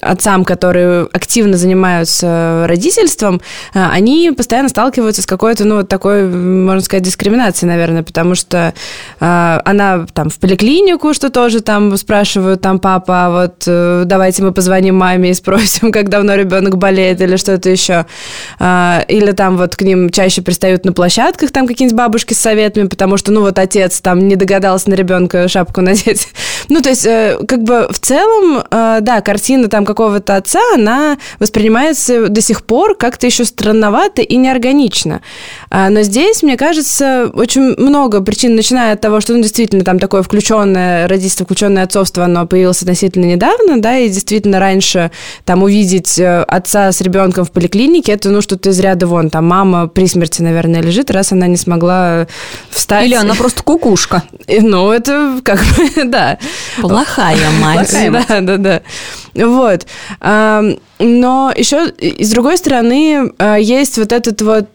отцам, которые активно занимаются родительством, они постоянно сталкиваются с какой-то, ну вот такой, можно сказать, дискриминацией, наверное, потому что она там в поликлинику, что тоже там спрашивают, там папа, вот давайте мы позвоним маме и спросим, как давно ребенок болеет или что-то еще. Или там вот к ним чаще пристают на площадках там какие-нибудь бабушки с советами, потому что, ну вот отец там не догадался на ребенка шапку надеть. Ну то есть как бы в целом, да, картина там какого-то отца, она воспринимается до сих пор как-то еще странновато и неорганично. Но здесь, мне кажется, очень много причин, начиная от того, что ну, действительно там такое включенное родительство, включенное отцовство, оно появилось относительно недавно, да, и действительно раньше там увидеть отца с ребенком в поликлинике, это ну что-то из ряда вон, там мама при смерти, наверное, лежит, раз она не смогла встать. Или она просто кукушка. Ну, это как бы, да. Плохая мать. Да, да, да. Вот. Но еще, и с другой стороны, есть вот этот вот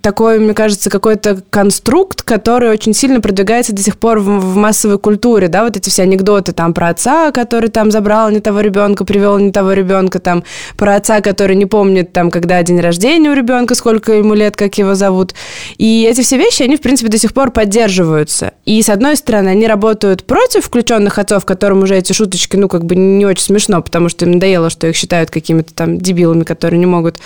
такой, мне кажется, какой-то конструкт, который очень сильно продвигается до сих пор в массовой культуре, да, вот эти все анекдоты там про отца, который там забрал не того ребенка, привел не того ребенка, там, про отца, который не помнит там, когда день рождения у ребенка, сколько ему лет, как его зовут. И эти все вещи, они, в принципе, до сих пор поддерживаются. И, с одной стороны, они работают против включенных отцов, которым уже эти шуточки, ну, как бы не очень смешно, потому что им надоело, что их считают какими-то там дебилами, которые не могут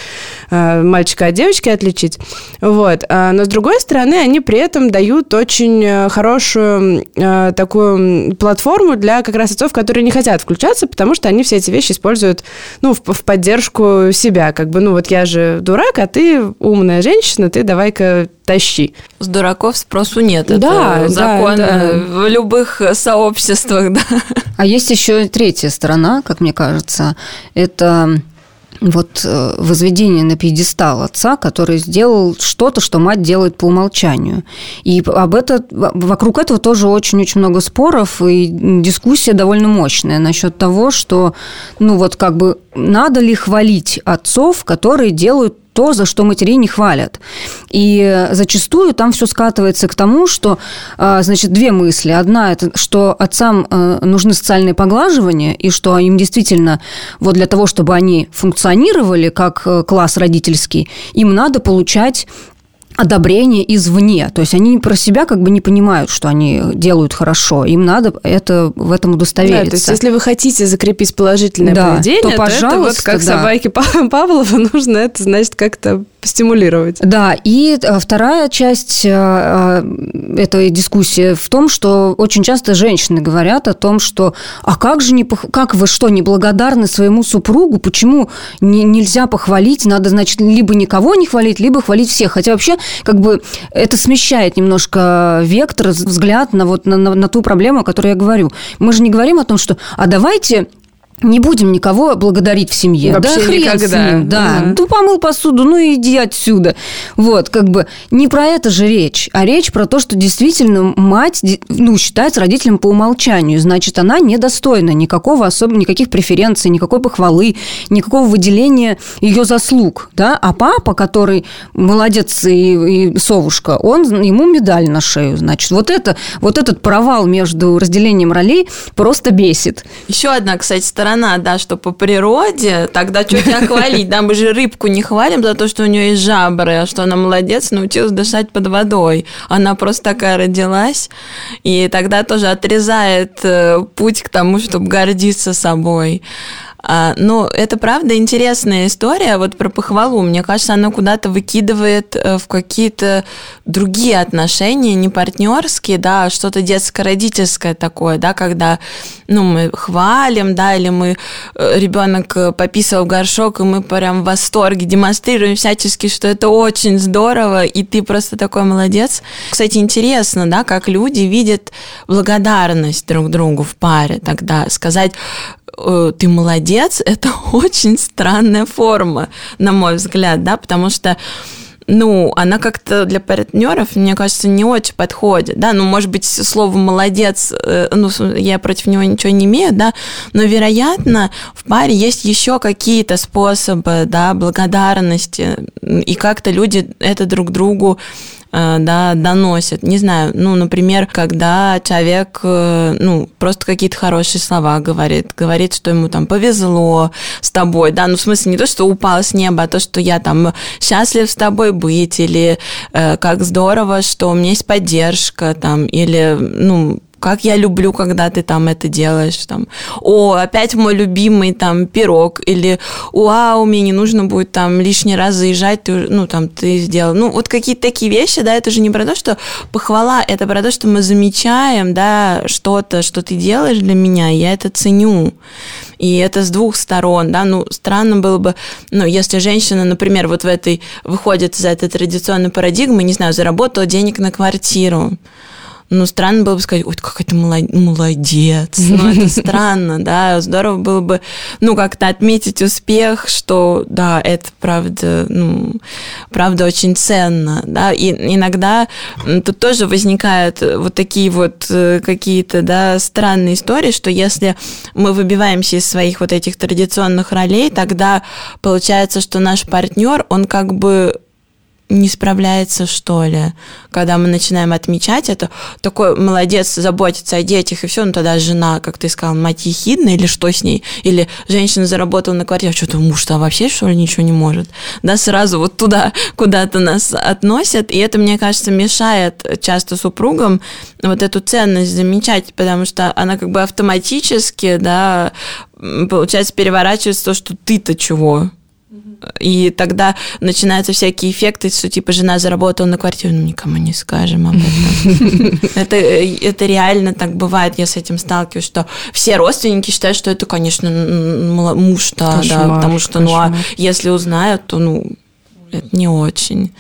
э, мальчика от девочки отличить. Вот. Но, с другой стороны, они при этом дают очень хорошую э, такую платформу для как раз отцов, которые не хотят включаться, потому что они все эти вещи используют, ну, в, в поддержку себя. Как бы, ну, вот я же дурак, а ты умная женщина, ты давай-ка тащи. С дураков спросу нет. Да, это да, закон да. В любых сообществах, да. А есть еще третья сторона, как мне кажется, это вот возведение на пьедестал отца, который сделал что-то, что мать делает по умолчанию. И об это, вокруг этого тоже очень-очень много споров, и дискуссия довольно мощная насчет того, что, ну вот как бы, надо ли хвалить отцов, которые делают то, за что матерей не хвалят. И зачастую там все скатывается к тому, что, значит, две мысли. Одна – это, что отцам нужны социальные поглаживания, и что им действительно, вот для того, чтобы они функционировали как класс родительский, им надо получать одобрение извне. То есть они про себя как бы не понимают, что они делают хорошо. Им надо это, в этом удостовериться. Да, то есть если вы хотите закрепить положительное да, поведение, то, пожалуйста, то это вот как да. собаке Павлова нужно это, значит, как-то стимулировать. Да, и вторая часть этой дискуссии в том, что очень часто женщины говорят о том, что а как же не пох... как вы что, неблагодарны своему супругу, почему не, нельзя похвалить, надо, значит, либо никого не хвалить, либо хвалить всех. Хотя вообще как бы это смещает немножко вектор, взгляд на, вот, на, на, на ту проблему, о которой я говорю. Мы же не говорим о том, что а давайте не будем никого благодарить в семье. Вообще да, хрен никогда. С ним. Да. Угу. Ну, помыл посуду, ну, иди отсюда. Вот, как бы не про это же речь, а речь про то, что действительно мать, ну, считается родителем по умолчанию. Значит, она недостойна никакого особ... никаких преференций, никакой похвалы, никакого выделения ее заслуг. Да? А папа, который молодец и, и совушка, он, ему медаль на шею. Значит, вот, это, вот этот провал между разделением ролей просто бесит. Еще одна, кстати, сторона. Да, что по природе, тогда что тебя хвалить? Да, мы же рыбку не хвалим за то, что у нее есть жабры, а что она молодец, научилась дышать под водой. Она просто такая родилась, и тогда тоже отрезает путь к тому, чтобы гордиться собой. А, ну, это правда интересная история вот про похвалу. Мне кажется, она куда-то выкидывает в какие-то другие отношения, не партнерские, да, а что-то детско-родительское такое, да, когда, ну, мы хвалим, да, или мы ребенок пописал в горшок, и мы прям в восторге демонстрируем всячески, что это очень здорово, и ты просто такой молодец. Кстати, интересно, да, как люди видят благодарность друг другу в паре, тогда сказать «ты молодец» — это очень странная форма, на мой взгляд, да, потому что ну, она как-то для партнеров, мне кажется, не очень подходит, да, ну, может быть, слово «молодец», ну, я против него ничего не имею, да, но, вероятно, в паре есть еще какие-то способы, да, благодарности, и как-то люди это друг другу, да, доносят. Не знаю, ну, например, когда человек, ну, просто какие-то хорошие слова говорит, говорит, что ему там повезло с тобой, да, ну, в смысле не то, что упал с неба, а то, что я там счастлив с тобой быть, или э, как здорово, что у меня есть поддержка, там, или, ну, как я люблю, когда ты там это делаешь, там, о, опять мой любимый там пирог, или вау, мне не нужно будет там лишний раз заезжать, ты, ну, там, ты сделал, ну, вот какие-то такие вещи, да, это же не про то, что похвала, это про то, что мы замечаем, да, что-то, что ты делаешь для меня, и я это ценю, и это с двух сторон, да, ну, странно было бы, ну, если женщина, например, вот в этой, выходит из этой традиционной парадигмы, не знаю, заработала денег на квартиру, ну, странно было бы сказать, ой, как это молодец, ну, это странно, да, здорово было бы, ну, как-то отметить успех, что, да, это правда, ну, правда очень ценно, да, и иногда тут тоже возникают вот такие вот какие-то, да, странные истории, что если мы выбиваемся из своих вот этих традиционных ролей, тогда получается, что наш партнер, он как бы не справляется, что ли. Когда мы начинаем отмечать это, такой молодец, заботится о детях, и все, ну тогда жена, как ты сказала, мать ехидна, или что с ней, или женщина заработала на квартиру, что-то муж-то вообще, что ли, ничего не может. Да, сразу вот туда, куда-то нас относят, и это, мне кажется, мешает часто супругам вот эту ценность замечать, потому что она как бы автоматически, да, получается, переворачивается то, что ты-то чего. И тогда начинаются всякие эффекты, что типа жена заработала на квартиру, ну никому не скажем об этом. Это реально так бывает, я с этим сталкиваюсь, что все родственники считают, что это, конечно, муж-то, потому что, ну а если узнают, то, ну, это не очень,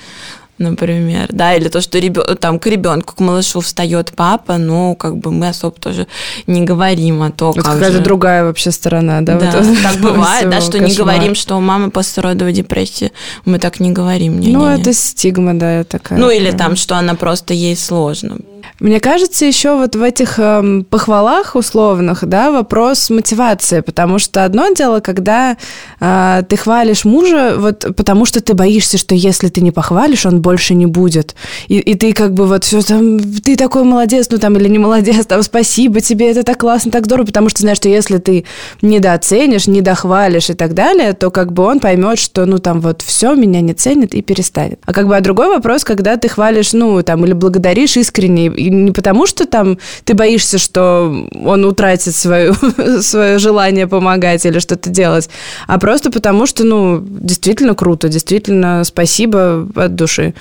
например, да, или то, что ребё- там к ребенку, к малышу встает папа, но как бы мы особо тоже не говорим о том, вот как какая-то же... другая вообще сторона, да? Да, вот так бывает, всего, да, что кошмар. Не говорим, что у мамы послеродовая депрессия, мы так не говорим. Не, ну, не, не. Это стигма, да, такая. Ну, или прям. Там, что она просто, ей сложно. Мне кажется, еще вот в этих эм, похвалах условных, да, вопрос мотивации, потому что одно дело, когда э, ты хвалишь мужа, вот потому что ты боишься, что если ты не похвалишь, он больше не будет, и, и ты как бы вот все там, ты такой молодец, ну там или не молодец, там спасибо тебе, это так классно, так здорово, потому что знаешь, что если ты недооценишь, недохвалишь и так далее, то как бы он поймет, что ну там вот все, меня не ценит и перестанет. А как бы а другой вопрос, когда ты хвалишь, ну там или благодаришь искренне, и не потому, что там ты боишься, что он утратит свое, свое желание помогать или что-то делать, а просто потому, что, ну, действительно круто, действительно спасибо от души.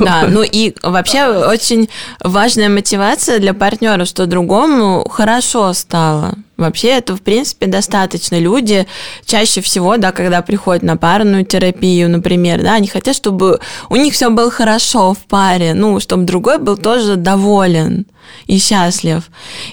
Да, ну и вообще очень важная мотивация для партнера, что другому хорошо стало. Вообще это, в принципе, достаточно. Люди чаще всего, да, когда приходят на парную терапию, например, да, они хотят, чтобы у них все было хорошо в паре, ну, чтобы другой был тоже доволен и счастлив.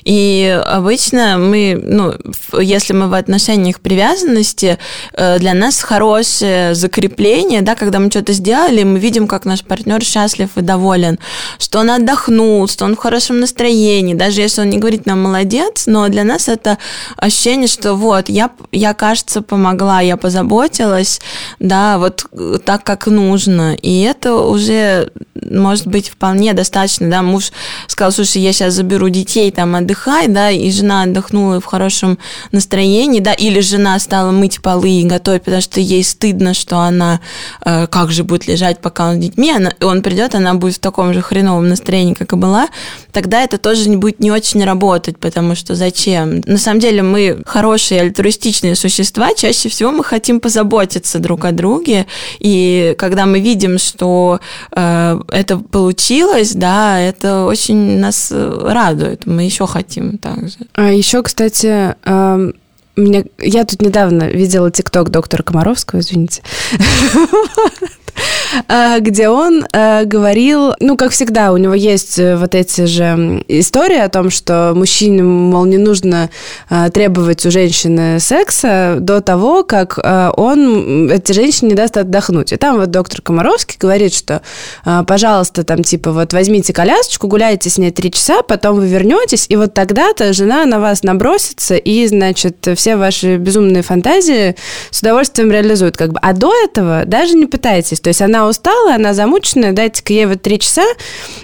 И обычно мы, ну, если мы в отношениях привязанности, для нас хорошее закрепление, да, когда мы что-то сделали, мы видим, как наш партнер счастлив и доволен, что он отдохнул, что он в хорошем настроении, даже если он не говорит нам «молодец», но для нас это ощущение, что вот, я, я, кажется, помогла, я позаботилась, да, вот так, как нужно. И это уже может быть вполне достаточно, да, муж сказал, слушай, я сейчас заберу детей, там, отдыхай, да, и жена отдохнула в хорошем настроении, да, или жена стала мыть полы и готовить, потому что ей стыдно, что она, э, как же будет лежать, пока он с детьми, она, он придет, она будет в таком же хреновом настроении, как и была, тогда это тоже будет не очень работать, потому что зачем? На самом деле мы хорошие, альтруистичные существа, чаще всего мы хотим позаботиться друг о друге, и когда мы видим, что э, это получилось, да, это очень нас радует, мы еще хотим также. А еще, кстати, э, меня, я тут недавно видела тикток доктора Комаровского, извините, где он говорил, ну, как всегда, у него есть вот эти же истории о том, что мужчине, мол, не нужно требовать у женщины секса до того, как он этой женщине не даст отдохнуть. И там вот доктор Комаровский говорит, что, пожалуйста, там, типа, вот возьмите колясочку, гуляйте с ней три часа, потом вы вернетесь, и вот тогда-то жена на вас набросится, и, значит, все ваши безумные фантазии с удовольствием реализуют, как бы. А до этого даже не пытайтесь. То есть она устала, она замученная, дайте-ка ей вот три часа,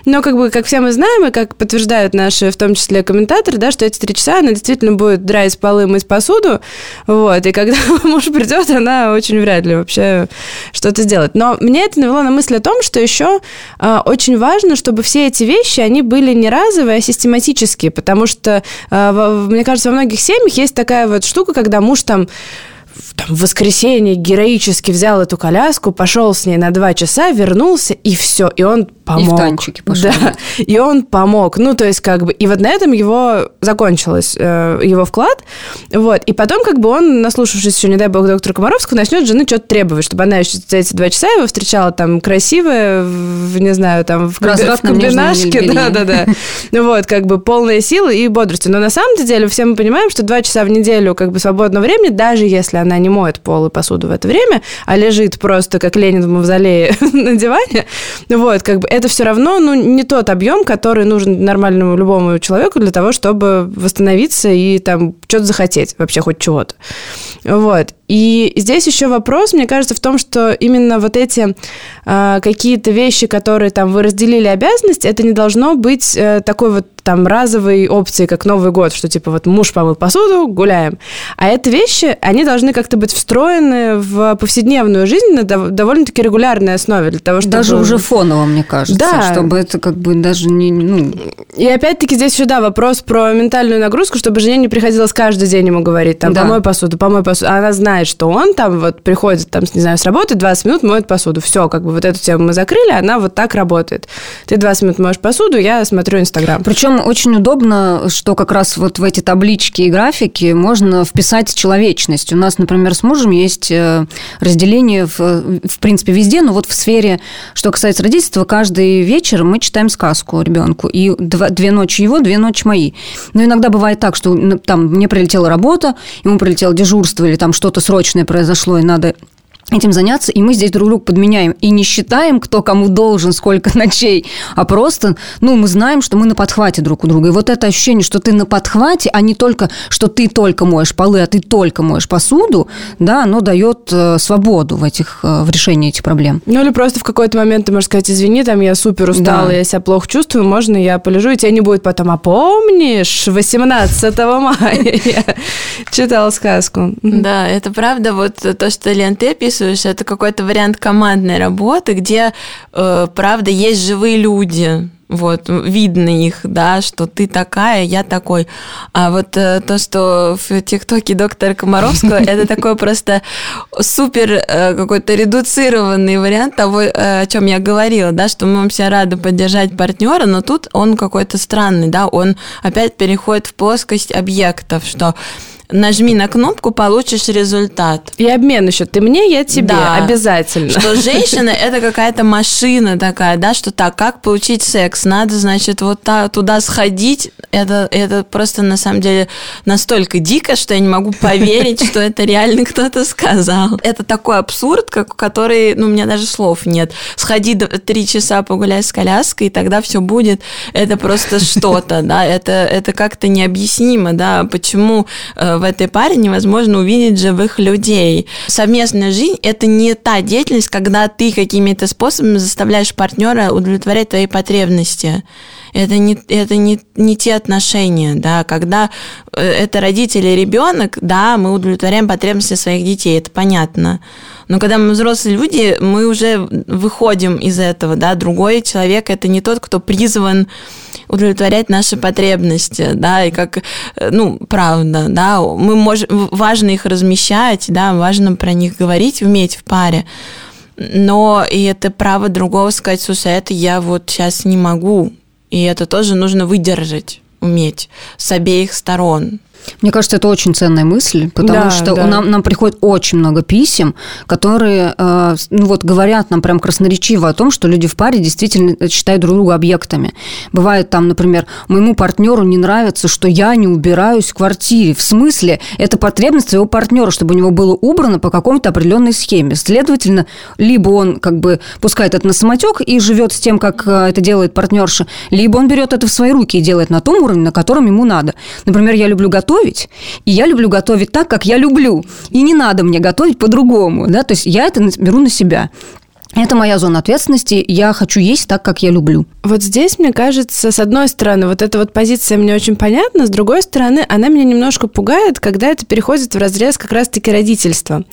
но, как бы, как все мы знаем, и как подтверждают наши, в том числе, комментаторы, да, что эти три часа она действительно будет драить полы, мыть посуду, вот, и когда муж придет, она очень вряд ли вообще что-то сделает. Но мне это навело на мысль о том, что еще э, очень важно, чтобы все эти вещи, они были не разовые, а систематические, потому что, э, в, мне кажется, во многих семьях есть такая вот штука, когда муж там Там, в воскресенье героически взял эту коляску, пошел с ней на два часа, вернулся, и все, и он помог. И в танчики пошел. Да, и он помог. Ну, то есть, как бы, и вот на этом его закончилось, э, его вклад. Вот, и потом, как бы, он, наслушавшись еще, не дай бог, доктора Комаровского, начнет жены что-то требовать, чтобы она еще за эти два часа его встречала там красивая, в, не знаю, там, в, комби... в комбинашке. Да-да-да. Ну, вот, как бы, полная сила и бодрости. Но на самом деле, все мы понимаем, что два часа в неделю, как бы, свободного времени, даже если она не моет пол и посуду в это время, а лежит просто как Ленин в мавзолее на диване, вот, как бы, это все равно, ну, не тот объем, который нужен нормальному любому человеку для того, чтобы восстановиться и там что-то захотеть, вообще хоть чего-то. Вот. И здесь еще вопрос, мне кажется, в том, что именно вот эти а, какие-то вещи, которые там вы разделили обязанность, это не должно быть а, такой вот там разовой опцией, как Новый год, что типа вот муж помыл посуду, гуляем. А эти вещи, они должны как-то быть встроены в повседневную жизнь на довольно-таки регулярной основе для того, чтобы... Даже уже фоново, мне кажется, да. Чтобы это как бы даже не... Ну... И опять-таки здесь еще, да, вопрос про ментальную нагрузку, чтобы жене не приходилось каждый день ему говорить, там, да. помой посуду, помой посуду. А она знает, что он там вот приходит, там, не знаю, с работы, двадцать минут моет посуду. Все, как бы вот эту тему мы закрыли, она вот так работает. Ты двадцать минут моешь посуду, я смотрю Инстаграм. Причем очень удобно, что как раз вот в эти таблички и графики можно вписать человечность. У нас, например, с мужем есть разделение, в, в принципе, везде, но вот в сфере, что касается родительства, каждый вечер мы читаем сказку ребенку. И два, две ночи его, две ночи мои. Но иногда бывает так, что там мне прилетела работа, ему прилетело дежурство или там что-то срочное произошло, и надо этим заняться, и мы здесь друг друга подменяем. И не считаем, кто кому должен, сколько ночей, а просто, ну, мы знаем, что мы на подхвате друг у друга. И вот это ощущение, что ты на подхвате, а не только, что ты только моешь полы, а ты только моешь посуду, да, оно дает свободу в, этих, в решении этих проблем. Ну, или просто в какой-то момент ты можешь сказать, извини, там, я супер устала, да. я себя плохо чувствую, можно я полежу, и тебя не будет потом, а помнишь, восемнадцатого мая я читала сказку. Да, это правда, вот то, что, Лен, ты описываешь, это какой-то вариант командной работы, где, э, правда, есть живые люди. Вот, видно их, да, что ты такая, я такой. А вот э, то, что в ТикТоке доктора Комаровского, это такой просто супер э, какой-то редуцированный вариант того, э, о чем я говорила, да, что мы все рады поддержать партнера, но тут он какой-то странный, да, он опять переходит в плоскость объектов, что нажми на кнопку, получишь результат. И обмен еще, ты мне, я тебе, да. обязательно. Что женщина – это какая-то машина такая, да, что так, как получить секс? Надо, значит, вот туда сходить. Это, это просто, на самом деле, настолько дико, что я не могу поверить, что это реально кто-то сказал. Это такой абсурд, как, который, ну, у меня даже слов нет. Сходи три часа погуляй с коляской, и тогда все будет. Это просто что-то, да. Это, это как-то необъяснимо, да, почему в этой паре невозможно увидеть живых людей. Совместная жизнь – это не та деятельность, когда ты какими-то способами заставляешь партнера удовлетворять твои потребности. Это не, это не, не те отношения, да, когда это родители и ребенок, да, мы удовлетворяем потребности своих детей, это понятно. Но когда мы взрослые люди, мы уже выходим из этого, да, другой человек – это не тот, кто призван удовлетворять наши потребности, да, и как, ну, правда, да, мы можем, важно их размещать, да, важно про них говорить, уметь в паре. Но и это право другого сказать, слушай, это я вот сейчас не могу. И это тоже нужно выдержать, уметь с обеих сторон. Мне кажется, это очень ценная мысль, потому да, что да. Нам, нам приходит очень много писем, которые э, ну вот, говорят нам прям красноречиво о том, что люди в паре действительно считают друг друга объектами. Бывает там, например, моему партнеру не нравится, что я не убираюсь в квартире. В смысле, это потребность своего партнера, чтобы у него было убрано по какому-то определенной схеме. Следовательно, либо он как бы пускает это на самотек и живет с тем, как это делает партнерша, либо он берет это в свои руки и делает на том уровне, на котором ему надо. Например, я люблю готовить, и я люблю готовить так, как я люблю. И не надо мне готовить по-другому. Да? То есть я это беру на себя. Это моя зона ответственности, я хочу есть так, как я люблю. Вот здесь, мне кажется, с одной стороны, вот эта вот позиция мне очень понятна, с другой стороны, она меня немножко пугает, когда это переходит в разрез как раз-таки родительства.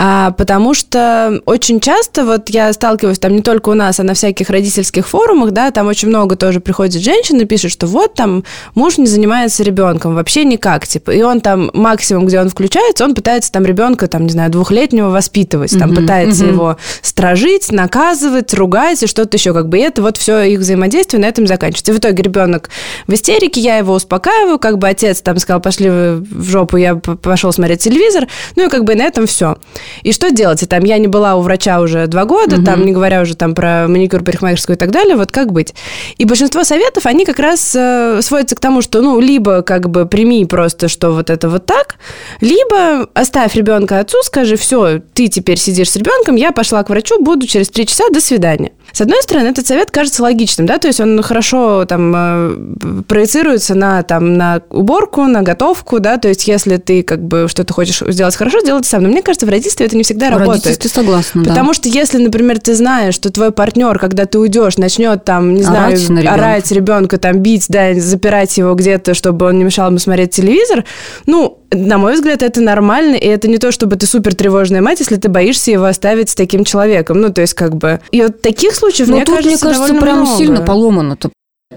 А, потому что очень часто вот я сталкиваюсь, там не только у нас, а на всяких родительских форумах, да, там очень много тоже приходит женщин и пишет, что вот там муж не занимается ребенком, вообще никак, типа, и он там максимум, где он включается, он пытается там ребенка, там, не знаю, двухлетнего воспитывать, там, mm-hmm. пытается mm-hmm. его стражить, жить, наказывать, ругать и что-то еще. Как бы и это вот все их взаимодействие на этом заканчивается. И в итоге ребенок в истерике, я его успокаиваю, как бы отец там сказал, пошли вы в жопу, я пошел смотреть телевизор, ну и как бы и на этом все. И что делать? И там я не была у врача уже два года, угу. там, не говоря уже там про маникюр, парикмахерскую и так далее, вот как быть? И большинство советов, они как раз э, сводятся к тому, что, ну, либо как бы прими просто, что вот это вот так, либо оставь ребенка отцу, скажи, все, ты теперь сидишь с ребенком, я пошла к врачу, буду через три часа, до свидания. С одной стороны, этот совет кажется логичным, да, то есть он хорошо там проецируется на, там, на уборку, на готовку, да, то есть если ты как бы что-то хочешь сделать хорошо, делай ты сам. Но мне кажется, в родительстве это не всегда в работает. В родительстве согласна, да. Потому что если, например, ты знаешь, что твой партнер, когда ты уйдешь, начнет там, не орать знаю, ребенка. орать ребенка, там, бить, да, запирать его где-то, чтобы он не мешал ему смотреть телевизор, ну, на мой взгляд, это нормально, и это не то, чтобы ты супер тревожная мать, если ты боишься его оставить с таким человеком. Ну, то есть, как бы... И вот таких случаев, но мне тут, кажется, мне кажется, довольно прям много. Сильно поломано-то.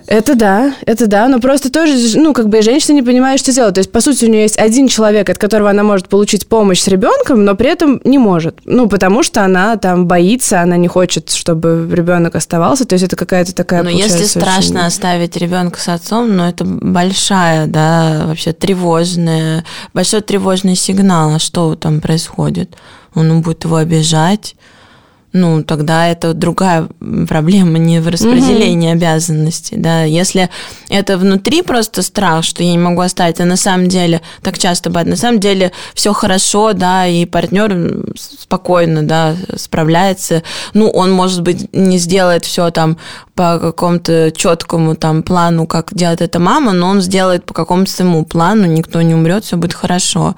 Это да, это да, но просто тоже, ну, как бы женщина не понимает, что делать. То есть, по сути, у нее есть один человек, от которого она может получить помощь с ребенком, но при этом не может. Ну, потому что она там боится, она не хочет, чтобы ребенок оставался. То есть, это какая-то такая... Но если страшно очень... оставить ребенка с отцом, ну, это большая, да, вообще тревожная, большой тревожный сигнал, что там происходит. Он будет его обижать. Ну, тогда это другая проблема, не в распределении mm-hmm. обязанностей, да, если это внутри просто страх, что я не могу оставить, а на самом деле, так часто бывает, на самом деле все хорошо, да, и партнер спокойно, да, справляется, ну, он, может быть, не сделает все там по какому-то четкому там плану, как делает эта мама, но он сделает по какому-то своему плану, никто не умрет, все будет хорошо.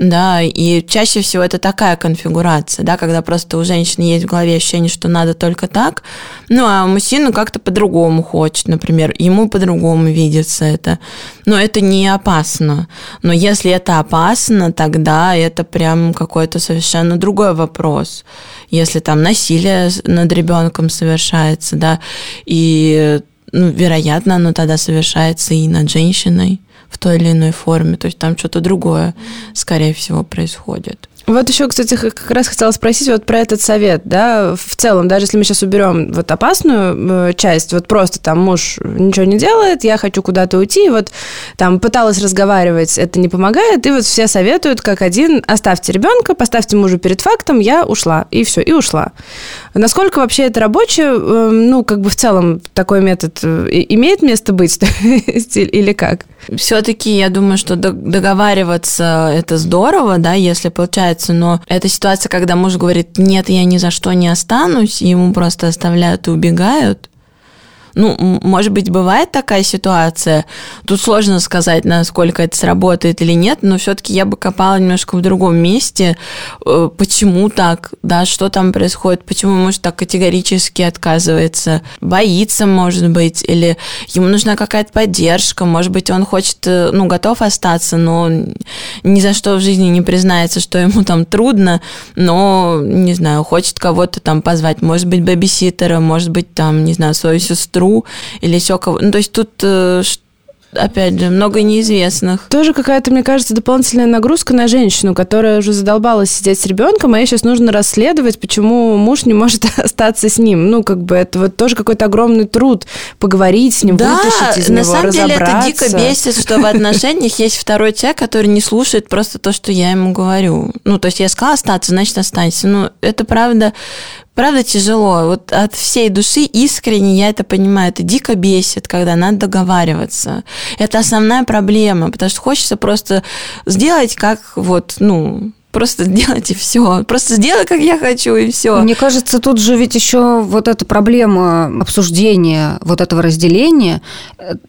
Да, и чаще всего это такая конфигурация, да, когда просто у женщины есть в голове ощущение, что надо только так, ну, а мужчина как-то по-другому хочет, например, ему по-другому видится это. Но это не опасно. Но если это опасно, тогда это прям какой-то совершенно другой вопрос. Если там насилие над ребенком совершается, да, и, ну, вероятно, оно тогда совершается и над женщиной в той или иной форме, то есть там что-то другое, скорее всего, происходит. Вот еще, кстати, как раз хотела спросить вот про этот совет, да, в целом, даже если мы сейчас уберем вот опасную часть, вот просто там муж ничего не делает, я хочу куда-то уйти, вот там пыталась разговаривать, это не помогает, и вот все советуют как один, оставьте ребенка, поставьте мужа перед фактом, я ушла, и все, и ушла. Насколько вообще это рабочее, ну, как бы в целом такой метод имеет место быть или как? Все-таки я думаю, что договариваться это здорово, да, если получается, но это ситуация, когда муж говорит, нет, я ни за что не останусь, и ему просто оставляют и убегают. Ну, может быть, бывает такая ситуация. Тут сложно сказать, насколько это сработает или нет, но все-таки я бы копала немножко в другом месте. Почему так? Да, что там происходит? Почему муж так категорически отказывается? Боится, может быть, или ему нужна какая-то поддержка. Может быть, он хочет, ну, готов остаться, но ни за что в жизни не признается, что ему там трудно, но, не знаю, хочет кого-то там позвать. Может быть, бэбиситера, может быть, там, не знаю, свою сестру, или еще кого-то. Ну, то есть тут э, опять же, много неизвестных. Тоже какая-то, мне кажется, дополнительная нагрузка на женщину, которая уже задолбалась сидеть с ребенком, а ей сейчас нужно расследовать, почему муж не может остаться с ним. Ну, как бы это вот тоже какой-то огромный труд поговорить с ним, да, вытащить из него, разобраться. Да, на самом деле это дико бесит, что в отношениях есть второй человек, который не слушает просто то, что я ему говорю. Ну, то есть я сказала остаться, значит, останься. Ну, это правда... Правда, тяжело. Вот от всей души искренне я это понимаю. Это дико бесит, когда надо договариваться. Это основная проблема, потому что хочется просто сделать, как вот, ну... Просто сделать и все. Просто сделай, как я хочу, и все. Мне кажется, тут же ведь еще вот эта проблема обсуждения вот этого разделения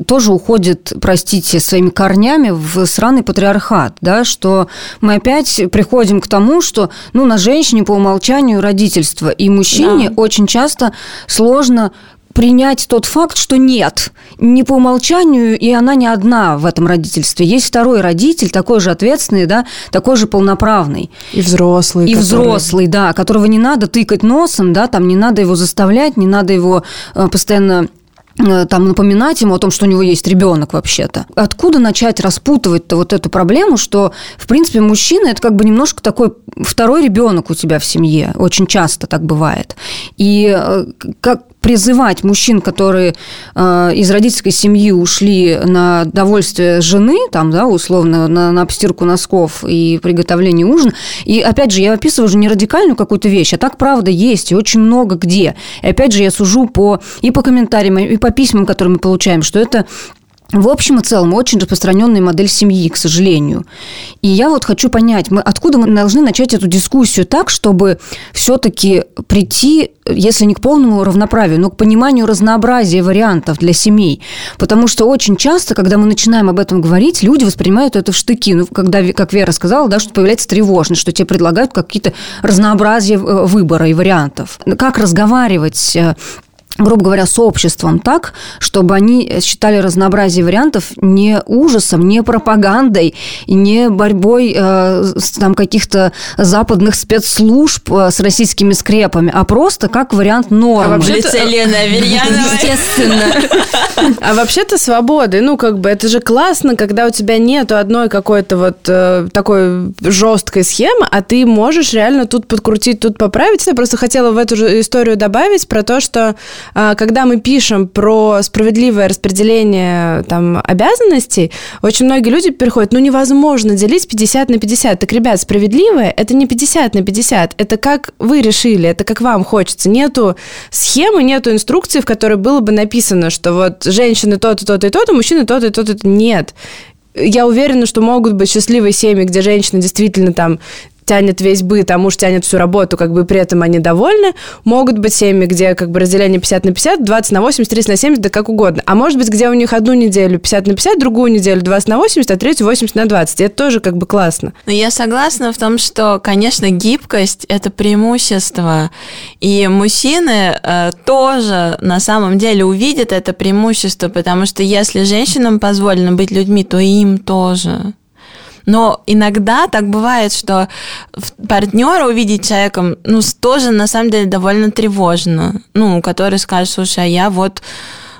тоже уходит, простите, своими корнями в сраный патриархат, да, что мы опять приходим к тому, что, ну, на женщине по умолчанию родительство, и мужчине, да, очень часто сложно принять тот факт, что нет, не по умолчанию, и она не одна в этом родительстве. Есть второй родитель, такой же ответственный, да, такой же полноправный. И взрослый. И который... взрослый, да, которого не надо тыкать носом, да, там не надо его заставлять, не надо его э, постоянно... там напоминать ему о том, что у него есть ребенок вообще-то. Откуда начать распутывать-то вот эту проблему, что, в принципе, мужчина – это как бы немножко такой второй ребенок у тебя в семье. Очень часто так бывает. И как призывать мужчин, которые из родительской семьи ушли на довольствие жены, там, да, условно, на, на обстирку носков и приготовление ужина. И, опять же, я описываю уже не радикальную какую-то вещь, а так, правда, есть, и очень много где. И, опять же, я сужу по, и по комментариям, и по по письмам, которые мы получаем, что это в общем и целом очень распространенная модель семьи, к сожалению. И я вот хочу понять, мы, откуда мы должны начать эту дискуссию так, чтобы все-таки прийти, если не к полному равноправию, но к пониманию разнообразия вариантов для семей. Потому что очень часто, когда мы начинаем об этом говорить, люди воспринимают это в штыки. Ну, когда, как Вера сказала, да, что появляется тревожность, что тебе предлагают какие-то разнообразия выбора и вариантов. Как разговаривать, грубо говоря, с обществом так, чтобы они считали разнообразие вариантов не ужасом, не пропагандой, не борьбой э, там, каких-то западных спецслужб э, с российскими скрепами, а просто как вариант нормы. А в лице Лены Аверьяновой. Естественно. А вообще-то свободы. Ну, как бы, это же классно, когда у тебя нету одной какой-то вот такой жесткой схемы, а ты можешь реально тут подкрутить, тут поправить. Я просто хотела в эту же историю добавить про то, что когда мы пишем про справедливое распределение там, обязанностей, очень многие люди приходят, ну, невозможно делить пятьдесят на пятьдесят. Так, ребят, справедливое – это не пятьдесят на пятьдесят, это как вы решили, это как вам хочется. Нету схемы, нету инструкции, в которой было бы написано, что вот женщины то-то, то-то и то-то, мужчины то-то и то-то. Нет. Я уверена, что могут быть счастливые семьи, где женщина действительно там тянет весь быт, а муж тянет всю работу, как бы, и при этом они довольны. Могут быть семьи, где, как бы, разделение пятьдесят на пятьдесят, двадцать на восемьдесят, тридцать на семьдесят, да как угодно. А может быть, где у них одну неделю пятьдесят на пятьдесят, другую неделю двадцать на восемьдесят, а третью восемьдесят на двадцать. И это тоже, как бы, классно. Но я согласна в том, что, конечно, гибкость – это преимущество. И мужчины э, тоже, на самом деле, увидят это преимущество, потому что если женщинам позволено быть людьми, то им тоже. Но иногда так бывает, что партнера увидеть человеком, ну, тоже, на самом деле, довольно тревожно. Ну, который скажет, слушай, а я вот,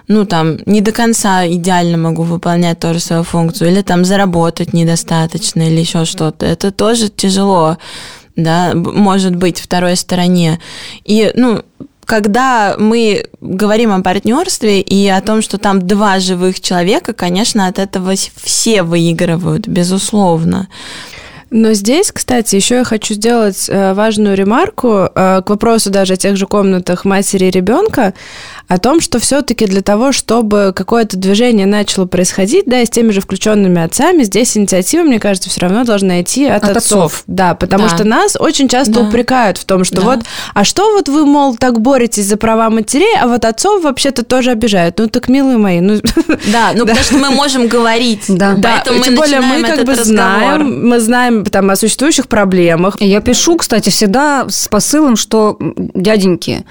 ну, там, не до конца идеально могу выполнять тоже свою функцию, или там заработать недостаточно, или еще что-то. Это тоже тяжело, да, может быть, второй стороне. И, ну... Когда мы говорим о партнерстве и о том, что там два живых человека, конечно, от этого все выигрывают, безусловно. Но здесь, кстати, еще я хочу сделать важную ремарку к вопросу даже о тех же комнатах матери и ребенка, о том, что все-таки для того, чтобы какое-то движение начало происходить, да, и с теми же включенными отцами, здесь инициатива, мне кажется, все равно должна идти от, от отцов. отцов. Да, потому да. что нас очень часто да. упрекают в том, что да. вот, а что вот вы, мол, так боретесь за права матерей, а вот отцов вообще-то тоже обижают. Ну так, милые мои. Ну... Да, ну да. потому что мы можем говорить. Да, да. Поэтому тем мы более мы как бы знаем, мы знаем там о существующих проблемах. Я пишу, кстати, всегда с посылом, что, дяденьки,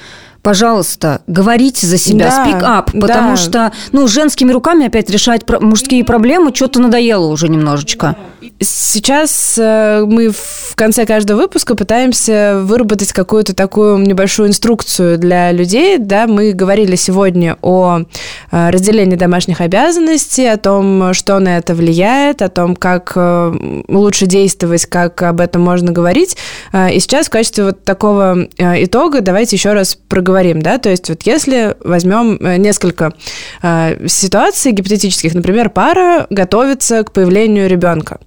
Пожалуйста, говорите за себя, speak up, да, потому да. что, ну, женскими руками опять решать про- мужские проблемы что-то надоело уже немножечко. Сейчас мы в конце каждого выпуска пытаемся выработать какую-то такую небольшую инструкцию для людей, да, мы говорили сегодня о разделении домашних обязанностей, о том, что на это влияет, о том, как лучше действовать, как об этом можно говорить, и сейчас в качестве вот такого итога давайте еще раз проговорим. Говорим, да, то есть вот если возьмем несколько э, ситуаций гипотетических, например, пара готовится к появлению ребенка.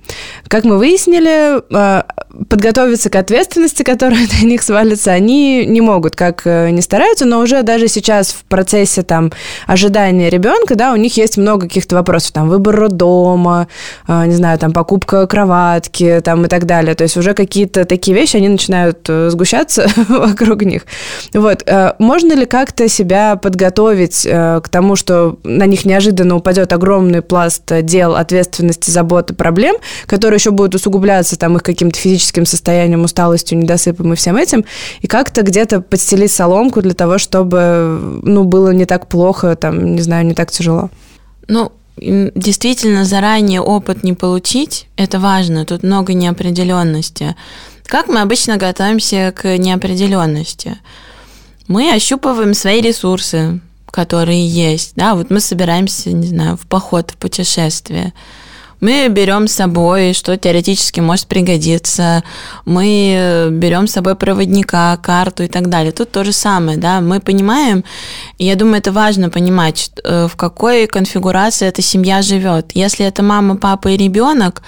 Как мы выяснили, э, подготовиться к ответственности, которая на них свалится, они не могут, как э, не стараются, но уже даже сейчас в процессе там ожидания ребенка, да, у них есть много каких-то вопросов, там, выбор роддома, э, не знаю, там, покупка кроватки, там, и так далее, то есть уже какие-то такие вещи, они начинают сгущаться вокруг них, вот. Можно ли как-то себя подготовить э, к тому, что на них неожиданно упадет огромный пласт дел, ответственности, заботы, проблем, которые еще будут усугубляться там их каким-то физическим состоянием, усталостью, недосыпом и всем этим, и как-то где-то подстелить соломку для того, чтобы, ну, было не так плохо, там, не знаю, не так тяжело? Ну, действительно, заранее опыт не получить, это важно, тут много неопределенности. Как мы обычно готовимся к неопределенности? Мы ощупываем свои ресурсы, которые есть. Да, вот мы собираемся, не знаю, в поход, в путешествие. Мы берем с собой, что теоретически может пригодиться. Мы берем с собой проводника, карту и так далее. Тут то же самое, да. Мы понимаем, и я думаю, это важно понимать, в какой конфигурации эта семья живет. Если это мама, папа и ребенок,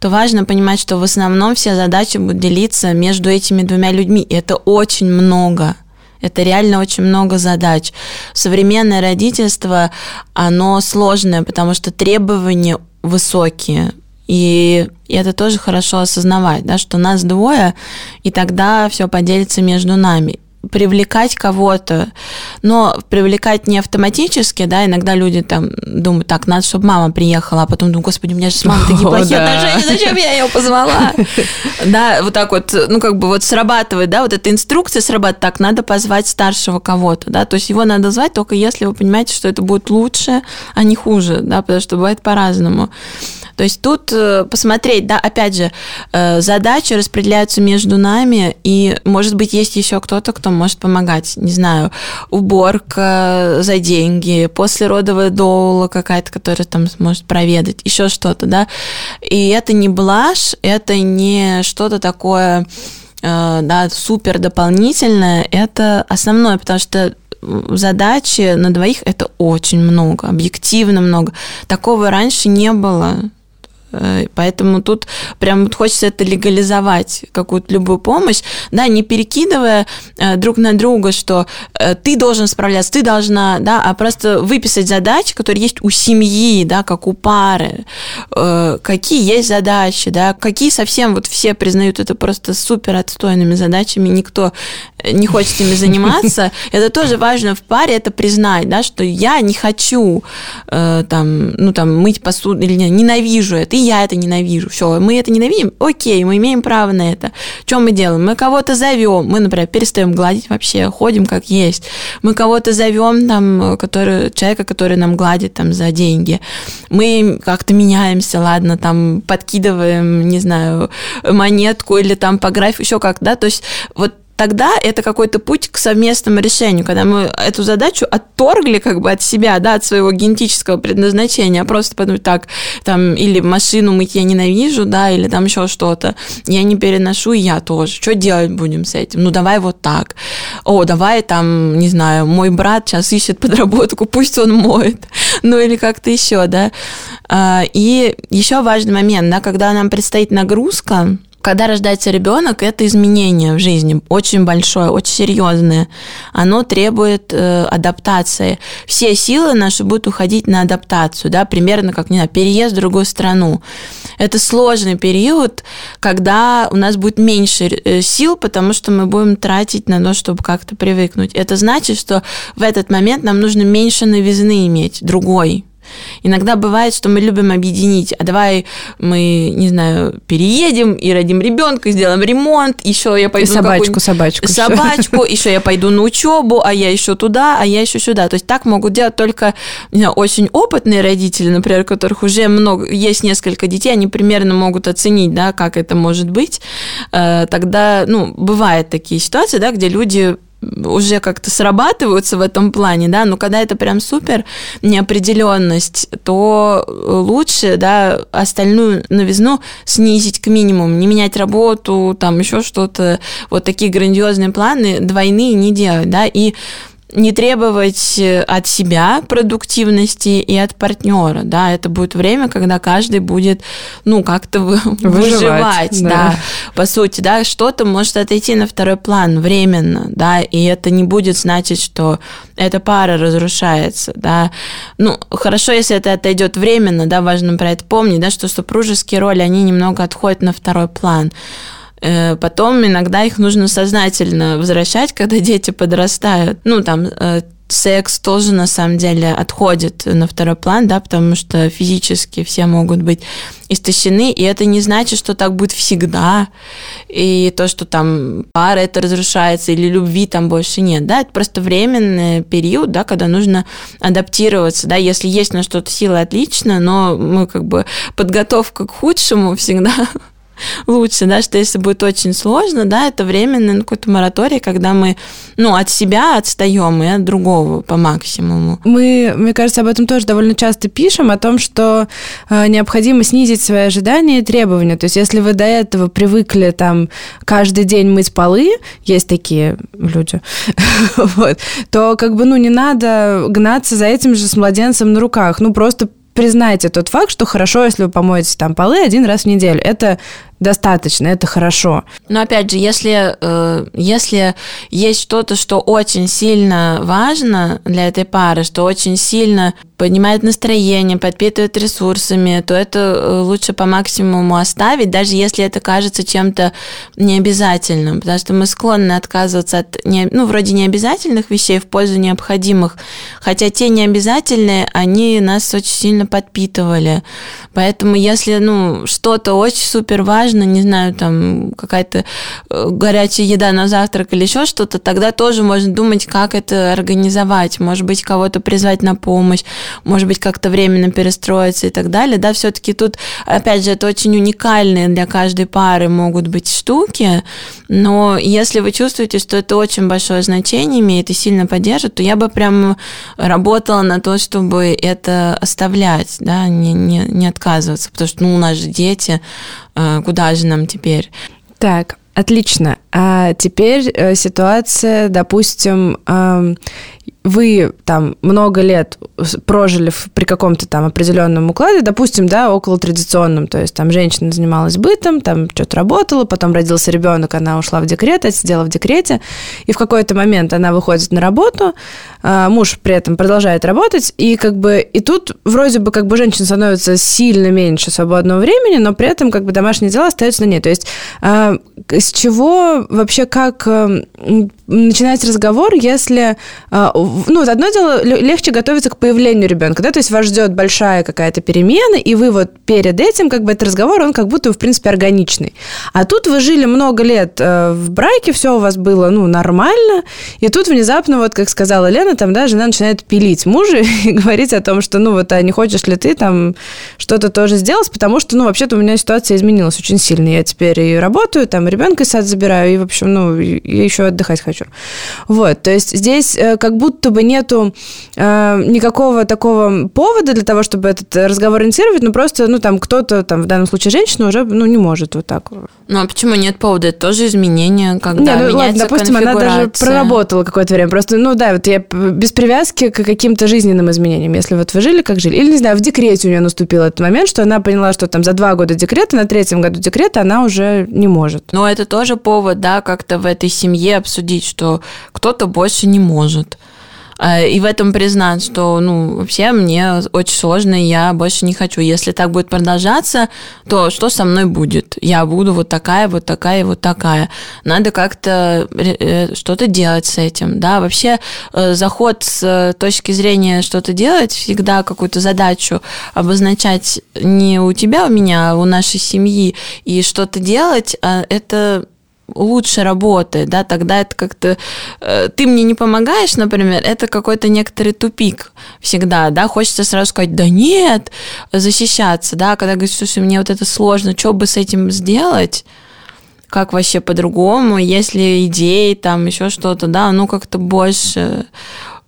то важно понимать, что в основном все задачи будут делиться между этими двумя людьми. И это очень много. Это реально очень много задач. Современное родительство, оно сложное, потому что требования высокие. И это тоже хорошо осознавать, да, что нас двое, и тогда все поделится между нами. Привлекать кого-то, но привлекать не автоматически, да, иногда люди там думают, так, надо, чтобы мама приехала, а потом думают, господи, у меня же с мамой такие плохие отношения, зачем я ее позвала? Да, вот так вот, ну, как бы вот срабатывает, да, вот эта инструкция срабатывает, так, надо позвать старшего кого-то, да, то есть его надо звать только если вы понимаете, что это будет лучше, а не хуже, да, потому что бывает по-разному. То есть тут посмотреть, да, опять же, задачи распределяются между нами, и, может быть, есть еще кто-то, кто может помогать, не знаю, уборка за деньги, послеродовая доула какая-то, которая там сможет проведать, еще что-то, да. И это не блажь, это не что-то такое, да, супер дополнительное, это основное, потому что задачи на двоих это очень много, объективно много. Такого раньше не было. Поэтому тут прям хочется это легализовать, какую-то любую помощь, да, не перекидывая друг на друга, что ты должен справляться, ты должна, да, а просто выписать задачи, которые есть у семьи, да, как у пары, какие есть задачи, да, какие совсем вот все признают это просто супер отстойными задачами, никто не хочет ими заниматься, это тоже важно в паре это признать, да, что я не хочу там, ну, там, мыть посуду, или ненавижу это, я это ненавижу, все, мы это ненавидим, окей, мы имеем право на это. Что мы делаем? Мы кого-то зовем, мы, например, перестаем гладить вообще, ходим как есть, мы кого-то зовем, там, который, человека, который нам гладит там, за деньги, мы как-то меняемся, ладно, там, подкидываем, не знаю, монетку или там по графику, еще как-то, да, то есть вот тогда это какой-то путь к совместному решению, когда мы эту задачу отторгли как бы от себя, да, от своего генетического предназначения, а просто подумать так, там, или машину мыть я ненавижу, да, или там еще что-то, я не переношу, и я тоже. Что делать будем с этим? Ну, давай вот так. О, давай там, не знаю, мой брат сейчас ищет подработку, пусть он моет. Ну, или как-то еще, да. И еще важный момент, да, когда нам предстоит нагрузка, когда рождается ребенок, это изменение в жизни, очень большое, очень серьезное. Оно требует э, адаптации. Все силы наши будут уходить на адаптацию, да, примерно как, не знаю, переезд в другую страну. Это сложный период, когда у нас будет меньше сил, потому что мы будем тратить на то, чтобы как-то привыкнуть. Это значит, что в этот момент нам нужно меньше новизны иметь, другой. Иногда бывает, что мы любим объединить. А давай мы, не знаю, переедем и родим ребенка, и сделаем ремонт, еще я пойду... И собачку, собачку. Собачку, еще. еще я пойду на учебу, а я еще туда, а я еще сюда. То есть так могут делать только, не знаю, очень опытные родители, например, у которых уже много, есть несколько детей, они примерно могут оценить, да, как это может быть. Тогда, ну, бывают такие ситуации, да, где люди уже как-то срабатываются в этом плане, да, но когда это прям супер неопределенность, то лучше, да, остальную новизну снизить к минимуму, не менять работу, там еще что-то, вот такие грандиозные планы двойные не делать, да, и не требовать от себя продуктивности и от партнера, да, это будет время, когда каждый будет, ну, как-то выживать, выживать да. да, по сути, да, что-то может отойти на второй план временно, да, и это не будет значить, что эта пара разрушается, да, ну, хорошо, если это отойдет временно, да, важно про это помнить, да, что супружеские роли, они немного отходят на второй план. Потом иногда их нужно сознательно возвращать, когда дети подрастают. Ну, там, секс тоже, на самом деле, отходит на второй план, да, потому что физически все могут быть истощены, и это не значит, что так будет всегда, и то, что там пара это разрушается, или любви там больше нет, да, это просто временный период, да, когда нужно адаптироваться, да, если есть на что-то силы, отлично, но мы как бы подготовка к худшему всегда... лучше, да, что если будет очень сложно, да, это временный какой-то мораторий, когда мы, ну, от себя отстаем и от другого по максимуму. Мы, мне кажется, об этом тоже довольно часто пишем, о том, что э, необходимо снизить свои ожидания и требования. То есть, если вы до этого привыкли там каждый день мыть полы, есть такие люди, вот, то как бы, ну, не надо гнаться за этим же с младенцем на руках, ну, просто признайте тот факт, что хорошо, если вы помоете там полы один раз в неделю. Это достаточно, это хорошо. Но опять же, если, если есть что-то, что очень сильно важно для этой пары, что очень сильно поднимает настроение, подпитывает ресурсами, то это лучше по максимуму оставить, даже если это кажется чем-то необязательным, потому что мы склонны отказываться от, ну, вроде необязательных вещей в пользу необходимых, хотя те необязательные, они нас очень сильно подпитывали. Поэтому если, ну, что-то очень супер важно, не знаю, там какая-то горячая еда на завтрак или еще что-то, тогда тоже можно думать, как это организовать, может быть, кого-то призвать на помощь, может быть, как-то временно перестроиться и так далее, да, все-таки тут, опять же, это очень уникальные для каждой пары могут быть штуки, но если вы чувствуете, что это очень большое значение имеет и сильно поддержит, то я бы прям работала на то, чтобы это оставлять, да, не, не, не отказываться, потому что, ну, у нас же дети, куда же нам теперь? Так, отлично. А теперь ситуация, допустим, вы там много лет прожили при каком-то там определенном укладе, допустим, да, около традиционном, то есть там женщина занималась бытом, там что-то работала, потом родился ребенок, она ушла в декрет, отсидела в декрете, и в какой-то момент она выходит на работу, муж при этом продолжает работать, и как бы и тут вроде бы как бы женщина становится сильно меньше свободного времени, но при этом как бы домашние дела остаются на ней. То есть с чего вообще как начинать разговор, если... Ну, одно дело, легче готовиться к появлению ребенка, да, то есть вас ждет большая какая-то перемена, и вы вот перед этим, как бы, этот разговор, он как будто, в принципе, органичный. А тут вы жили много лет в браке, все у вас было, ну, нормально, и тут внезапно, вот, как сказала Лена, там, да, жена начинает пилить мужа и говорить о том, что, ну, вот, а не хочешь ли ты там что-то тоже сделать, потому что, ну, вообще-то у меня ситуация изменилась очень сильно, я теперь и работаю, там, и ребенка из сада забираю, и, в общем, ну, я еще отдыхать хочу. Вот, то есть здесь как будто будто бы нету э, никакого такого повода для того, чтобы этот разговор инициировать, но просто, ну, там, кто-то, там, в данном случае женщина уже, ну, не может вот так. Ну, а почему нет повода? Это тоже изменение, когда не, ну, меняется, ладно, допустим, она даже проработала какое-то время, просто, ну, да, вот я без привязки к каким-то жизненным изменениям, если вот вы жили, как жили, или, не знаю, в декрете у нее наступил этот момент, что она поняла, что там за два года декрета, на третьем году декрета она уже не может. Но это тоже повод, да, как-то в этой семье обсудить, что кто-то больше не может. И в этом признать, что, ну, вообще мне очень сложно, и я больше не хочу. Если так будет продолжаться, то что со мной будет? Я буду вот такая, вот такая, вот такая. Надо как-то что-то делать с этим, да. Вообще заход с точки зрения что-то делать, всегда какую-то задачу обозначать не у тебя, у меня, а у нашей семьи, и что-то делать, это... лучше работает, да, тогда это как-то... Э, ты мне не помогаешь, например, это какой-то некоторый тупик всегда, да, хочется сразу сказать, да нет, защищаться, да, когда говоришь, слушай, мне вот это сложно, что бы с этим сделать, как вообще по-другому, если идеи, там, еще что-то, да, ну, как-то больше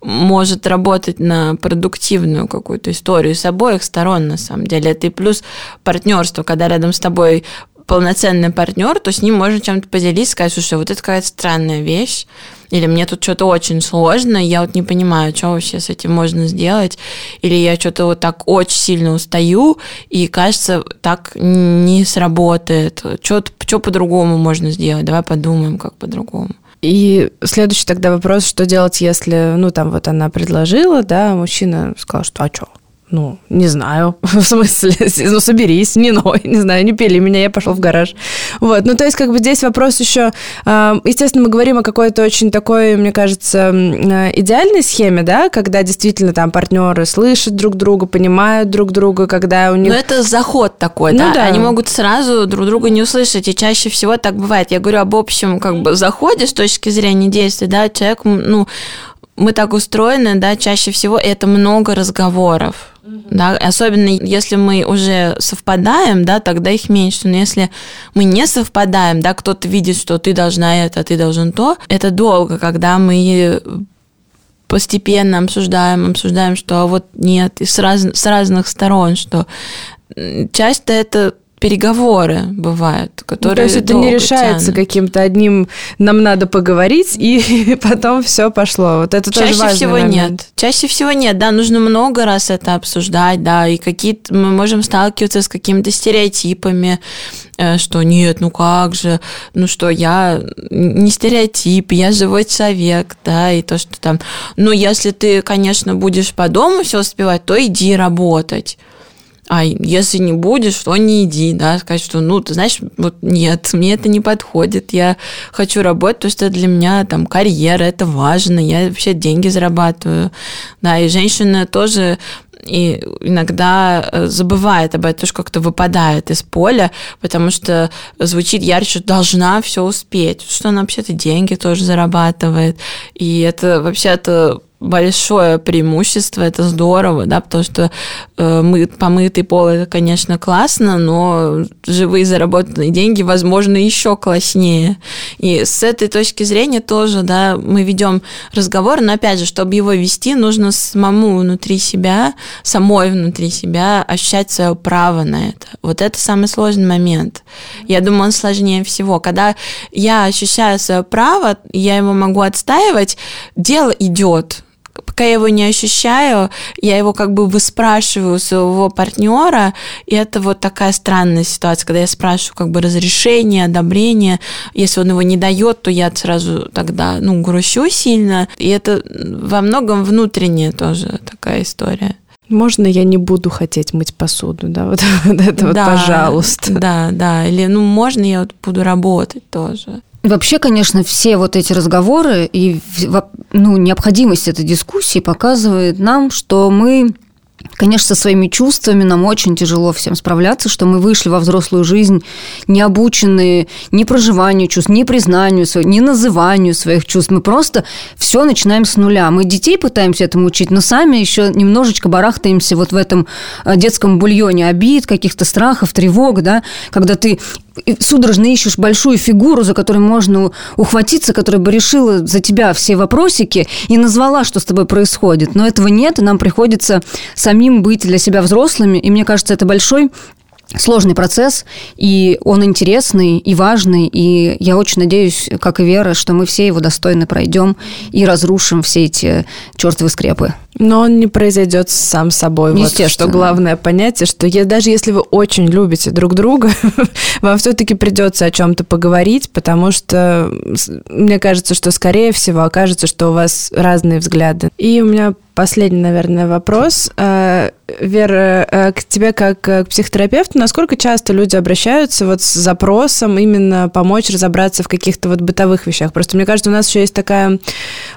может работать на продуктивную какую-то историю с обоих сторон, на самом деле, это и плюс партнерство, когда рядом с тобой полноценный партнер, то с ним можно чем-то поделиться, сказать, слушай, вот это какая-то странная вещь, или мне тут что-то очень сложно, я вот не понимаю, что вообще с этим можно сделать, или я что-то вот так очень сильно устаю, и кажется, так не сработает, что-то, что по-другому можно сделать, давай подумаем, как по-другому. И следующий тогда вопрос, что делать, если, ну, там вот она предложила, да, мужчина сказал, что, а что? Ну, не знаю, в смысле, ну, соберись, не ной, не знаю, не пили меня, я пошел в гараж. Вот, ну, то есть, как бы здесь вопрос еще, естественно, мы говорим о какой-то очень такой, мне кажется, идеальной схеме, да, когда действительно там партнеры слышат друг друга, понимают друг друга, когда у них... Ну, это заход такой, ну, да? да, они могут сразу друг друга не услышать, и чаще всего так бывает. Я говорю об общем, как бы, заходе с точки зрения действий, да, человек, ну... Мы так устроены, да, чаще всего это много разговоров, mm-hmm. да, особенно если мы уже совпадаем, да, тогда их меньше, но если мы не совпадаем, да, кто-то видит, что ты должна это, ты должен то, это долго, когда мы постепенно обсуждаем, обсуждаем, что вот нет, и с, раз, с разных сторон, что часто это... переговоры бывают, которые... Ну, то есть это не решается тянут. Каким-то одним «нам надо поговорить», и потом все пошло. Вот это тоже важный всего момент. Нет. Чаще всего нет, да, нужно много раз это обсуждать, да, и какие-то мы можем сталкиваться с какими-то стереотипами, что нет, ну как же, ну что, я не стереотип, я живой человек, да, и то, что там, ну если ты, конечно, будешь по дому все успевать, то иди работать. А если не будешь, то не иди, да, сказать, что, ну, ты знаешь, вот нет, мне это не подходит, я хочу работать, потому что для меня там карьера, это важно, я вообще деньги зарабатываю, да, и женщина тоже и иногда забывает об этом, тоже как-то выпадает из поля, потому что звучит ярче, должна все успеть, что она вообще-то деньги тоже зарабатывает, и это вообще-то... большое преимущество, это здорово, да, потому что э, мы, помытый пол, это, конечно, классно, но живые заработанные деньги, возможно, еще класснее. И с этой точки зрения тоже, да, мы ведем разговор, но, опять же, чтобы его вести, нужно самому внутри себя, самой внутри себя ощущать свое право на это. Вот это самый сложный момент. Я думаю, он сложнее всего. Когда я ощущаю свое право, я его могу отстаивать, дело идет. Пока я его не ощущаю, я его как бы выспрашиваю у своего партнера, и это вот такая странная ситуация, когда я спрашиваю как бы разрешение, одобрение, если он его не дает, то я сразу тогда, ну, грущу сильно, и это во многом внутренняя тоже такая история. Можно я не буду хотеть мыть посуду, да, вот, вот это да, вот, пожалуйста. Да, да, или, ну, можно я вот буду работать тоже. Вообще, конечно, все вот эти разговоры и, ну, необходимость этой дискуссии показывает нам, что мы, конечно, со своими чувствами нам очень тяжело всем справляться, что мы вышли во взрослую жизнь не обученные ни проживанию чувств, ни признанию своих, ни называнию своих чувств. Мы просто все начинаем с нуля. Мы детей пытаемся этому учить, но сами еще немножечко барахтаемся вот в этом детском бульоне обид, каких-то страхов, тревог, да, когда ты... судорожно ищешь большую фигуру, за которой можно ухватиться, которая бы решила за тебя все вопросики и назвала, что с тобой происходит. Но этого нет, и нам приходится самим быть для себя взрослыми. И мне кажется, это большой сложный процесс, и он интересный, и важный, и я очень надеюсь, как и Вера, что мы все его достойно пройдем и разрушим все эти чертовы скрепы. Но он не произойдет сам собой. Естественно. Вот что главное понятие, что я, даже если вы очень любите друг друга, вам все-таки придется о чем-то поговорить, потому что мне кажется, что, скорее всего, окажется, что у вас разные взгляды. И у меня последний, наверное, вопрос. Вера, к тебе как к психотерапевту, насколько часто люди обращаются вот с запросом именно помочь разобраться в каких-то вот бытовых вещах? Просто мне кажется, у нас еще есть такая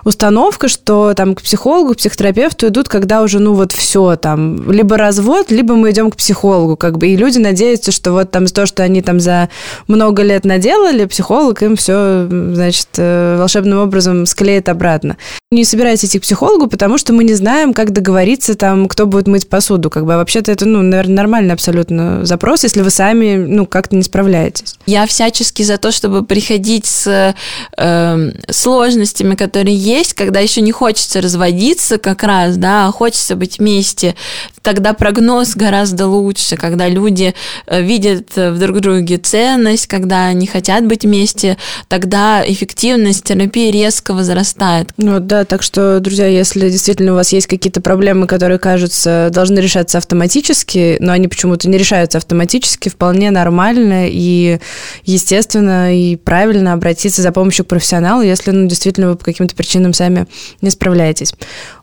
установка, что там к психологу, к психотерапевту идут, когда уже, ну, вот все там, либо развод, либо мы идем к психологу, как бы, и люди надеются, что вот там то, что они там за много лет наделали, психолог им все, значит, волшебным образом склеит обратно. Не собирайтесь идти к психологу, потому что мы не знаем, как договориться там, кто будет мыть посуду, как бы, а вообще-то это, ну, наверное, нормальный абсолютно запрос, если вы сами, ну, как-то не справляетесь. Я всячески за то, чтобы приходить с э, сложностями, которые есть, когда еще не хочется разводиться как раз, да, хочется быть вместе, тогда прогноз гораздо лучше, когда люди видят в друг друге ценность, когда они хотят быть вместе, тогда эффективность терапии резко возрастает. Ну да, так что, друзья, если действительно у вас есть какие-то проблемы, которые, кажется, должны решаться автоматически, но они почему-то не решаются автоматически, вполне нормально и естественно и правильно обратиться за помощью к профессионалу, если, ну, действительно вы по каким-то причинам сами не справляетесь.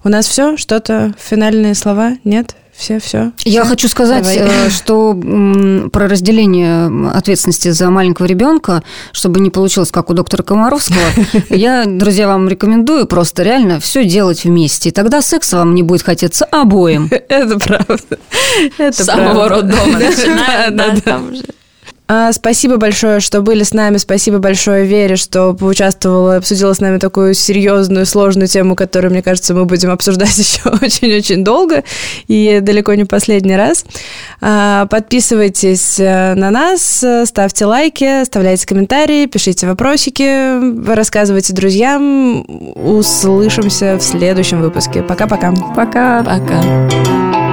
У нас все? Что-то? Финальные слова? Нет? Все, все. Я все. Хочу сказать, Давай. что м, про разделение ответственности за маленького ребенка, чтобы не получилось, как у доктора Комаровского, я, друзья, вам рекомендую просто реально все делать вместе. И тогда секс вам не будет хотеться обоим. Это правда. Это с самого роддома начинает, там же. Спасибо большое, что были с нами. Спасибо большое Вере, что поучаствовала, обсудила с нами такую серьезную, сложную тему, которую, мне кажется, мы будем обсуждать еще очень-очень долго и далеко не последний раз. Подписывайтесь на нас, ставьте лайки, оставляйте комментарии, пишите вопросики, рассказывайте друзьям. Услышимся в следующем выпуске. Пока-пока. Пока. Пока.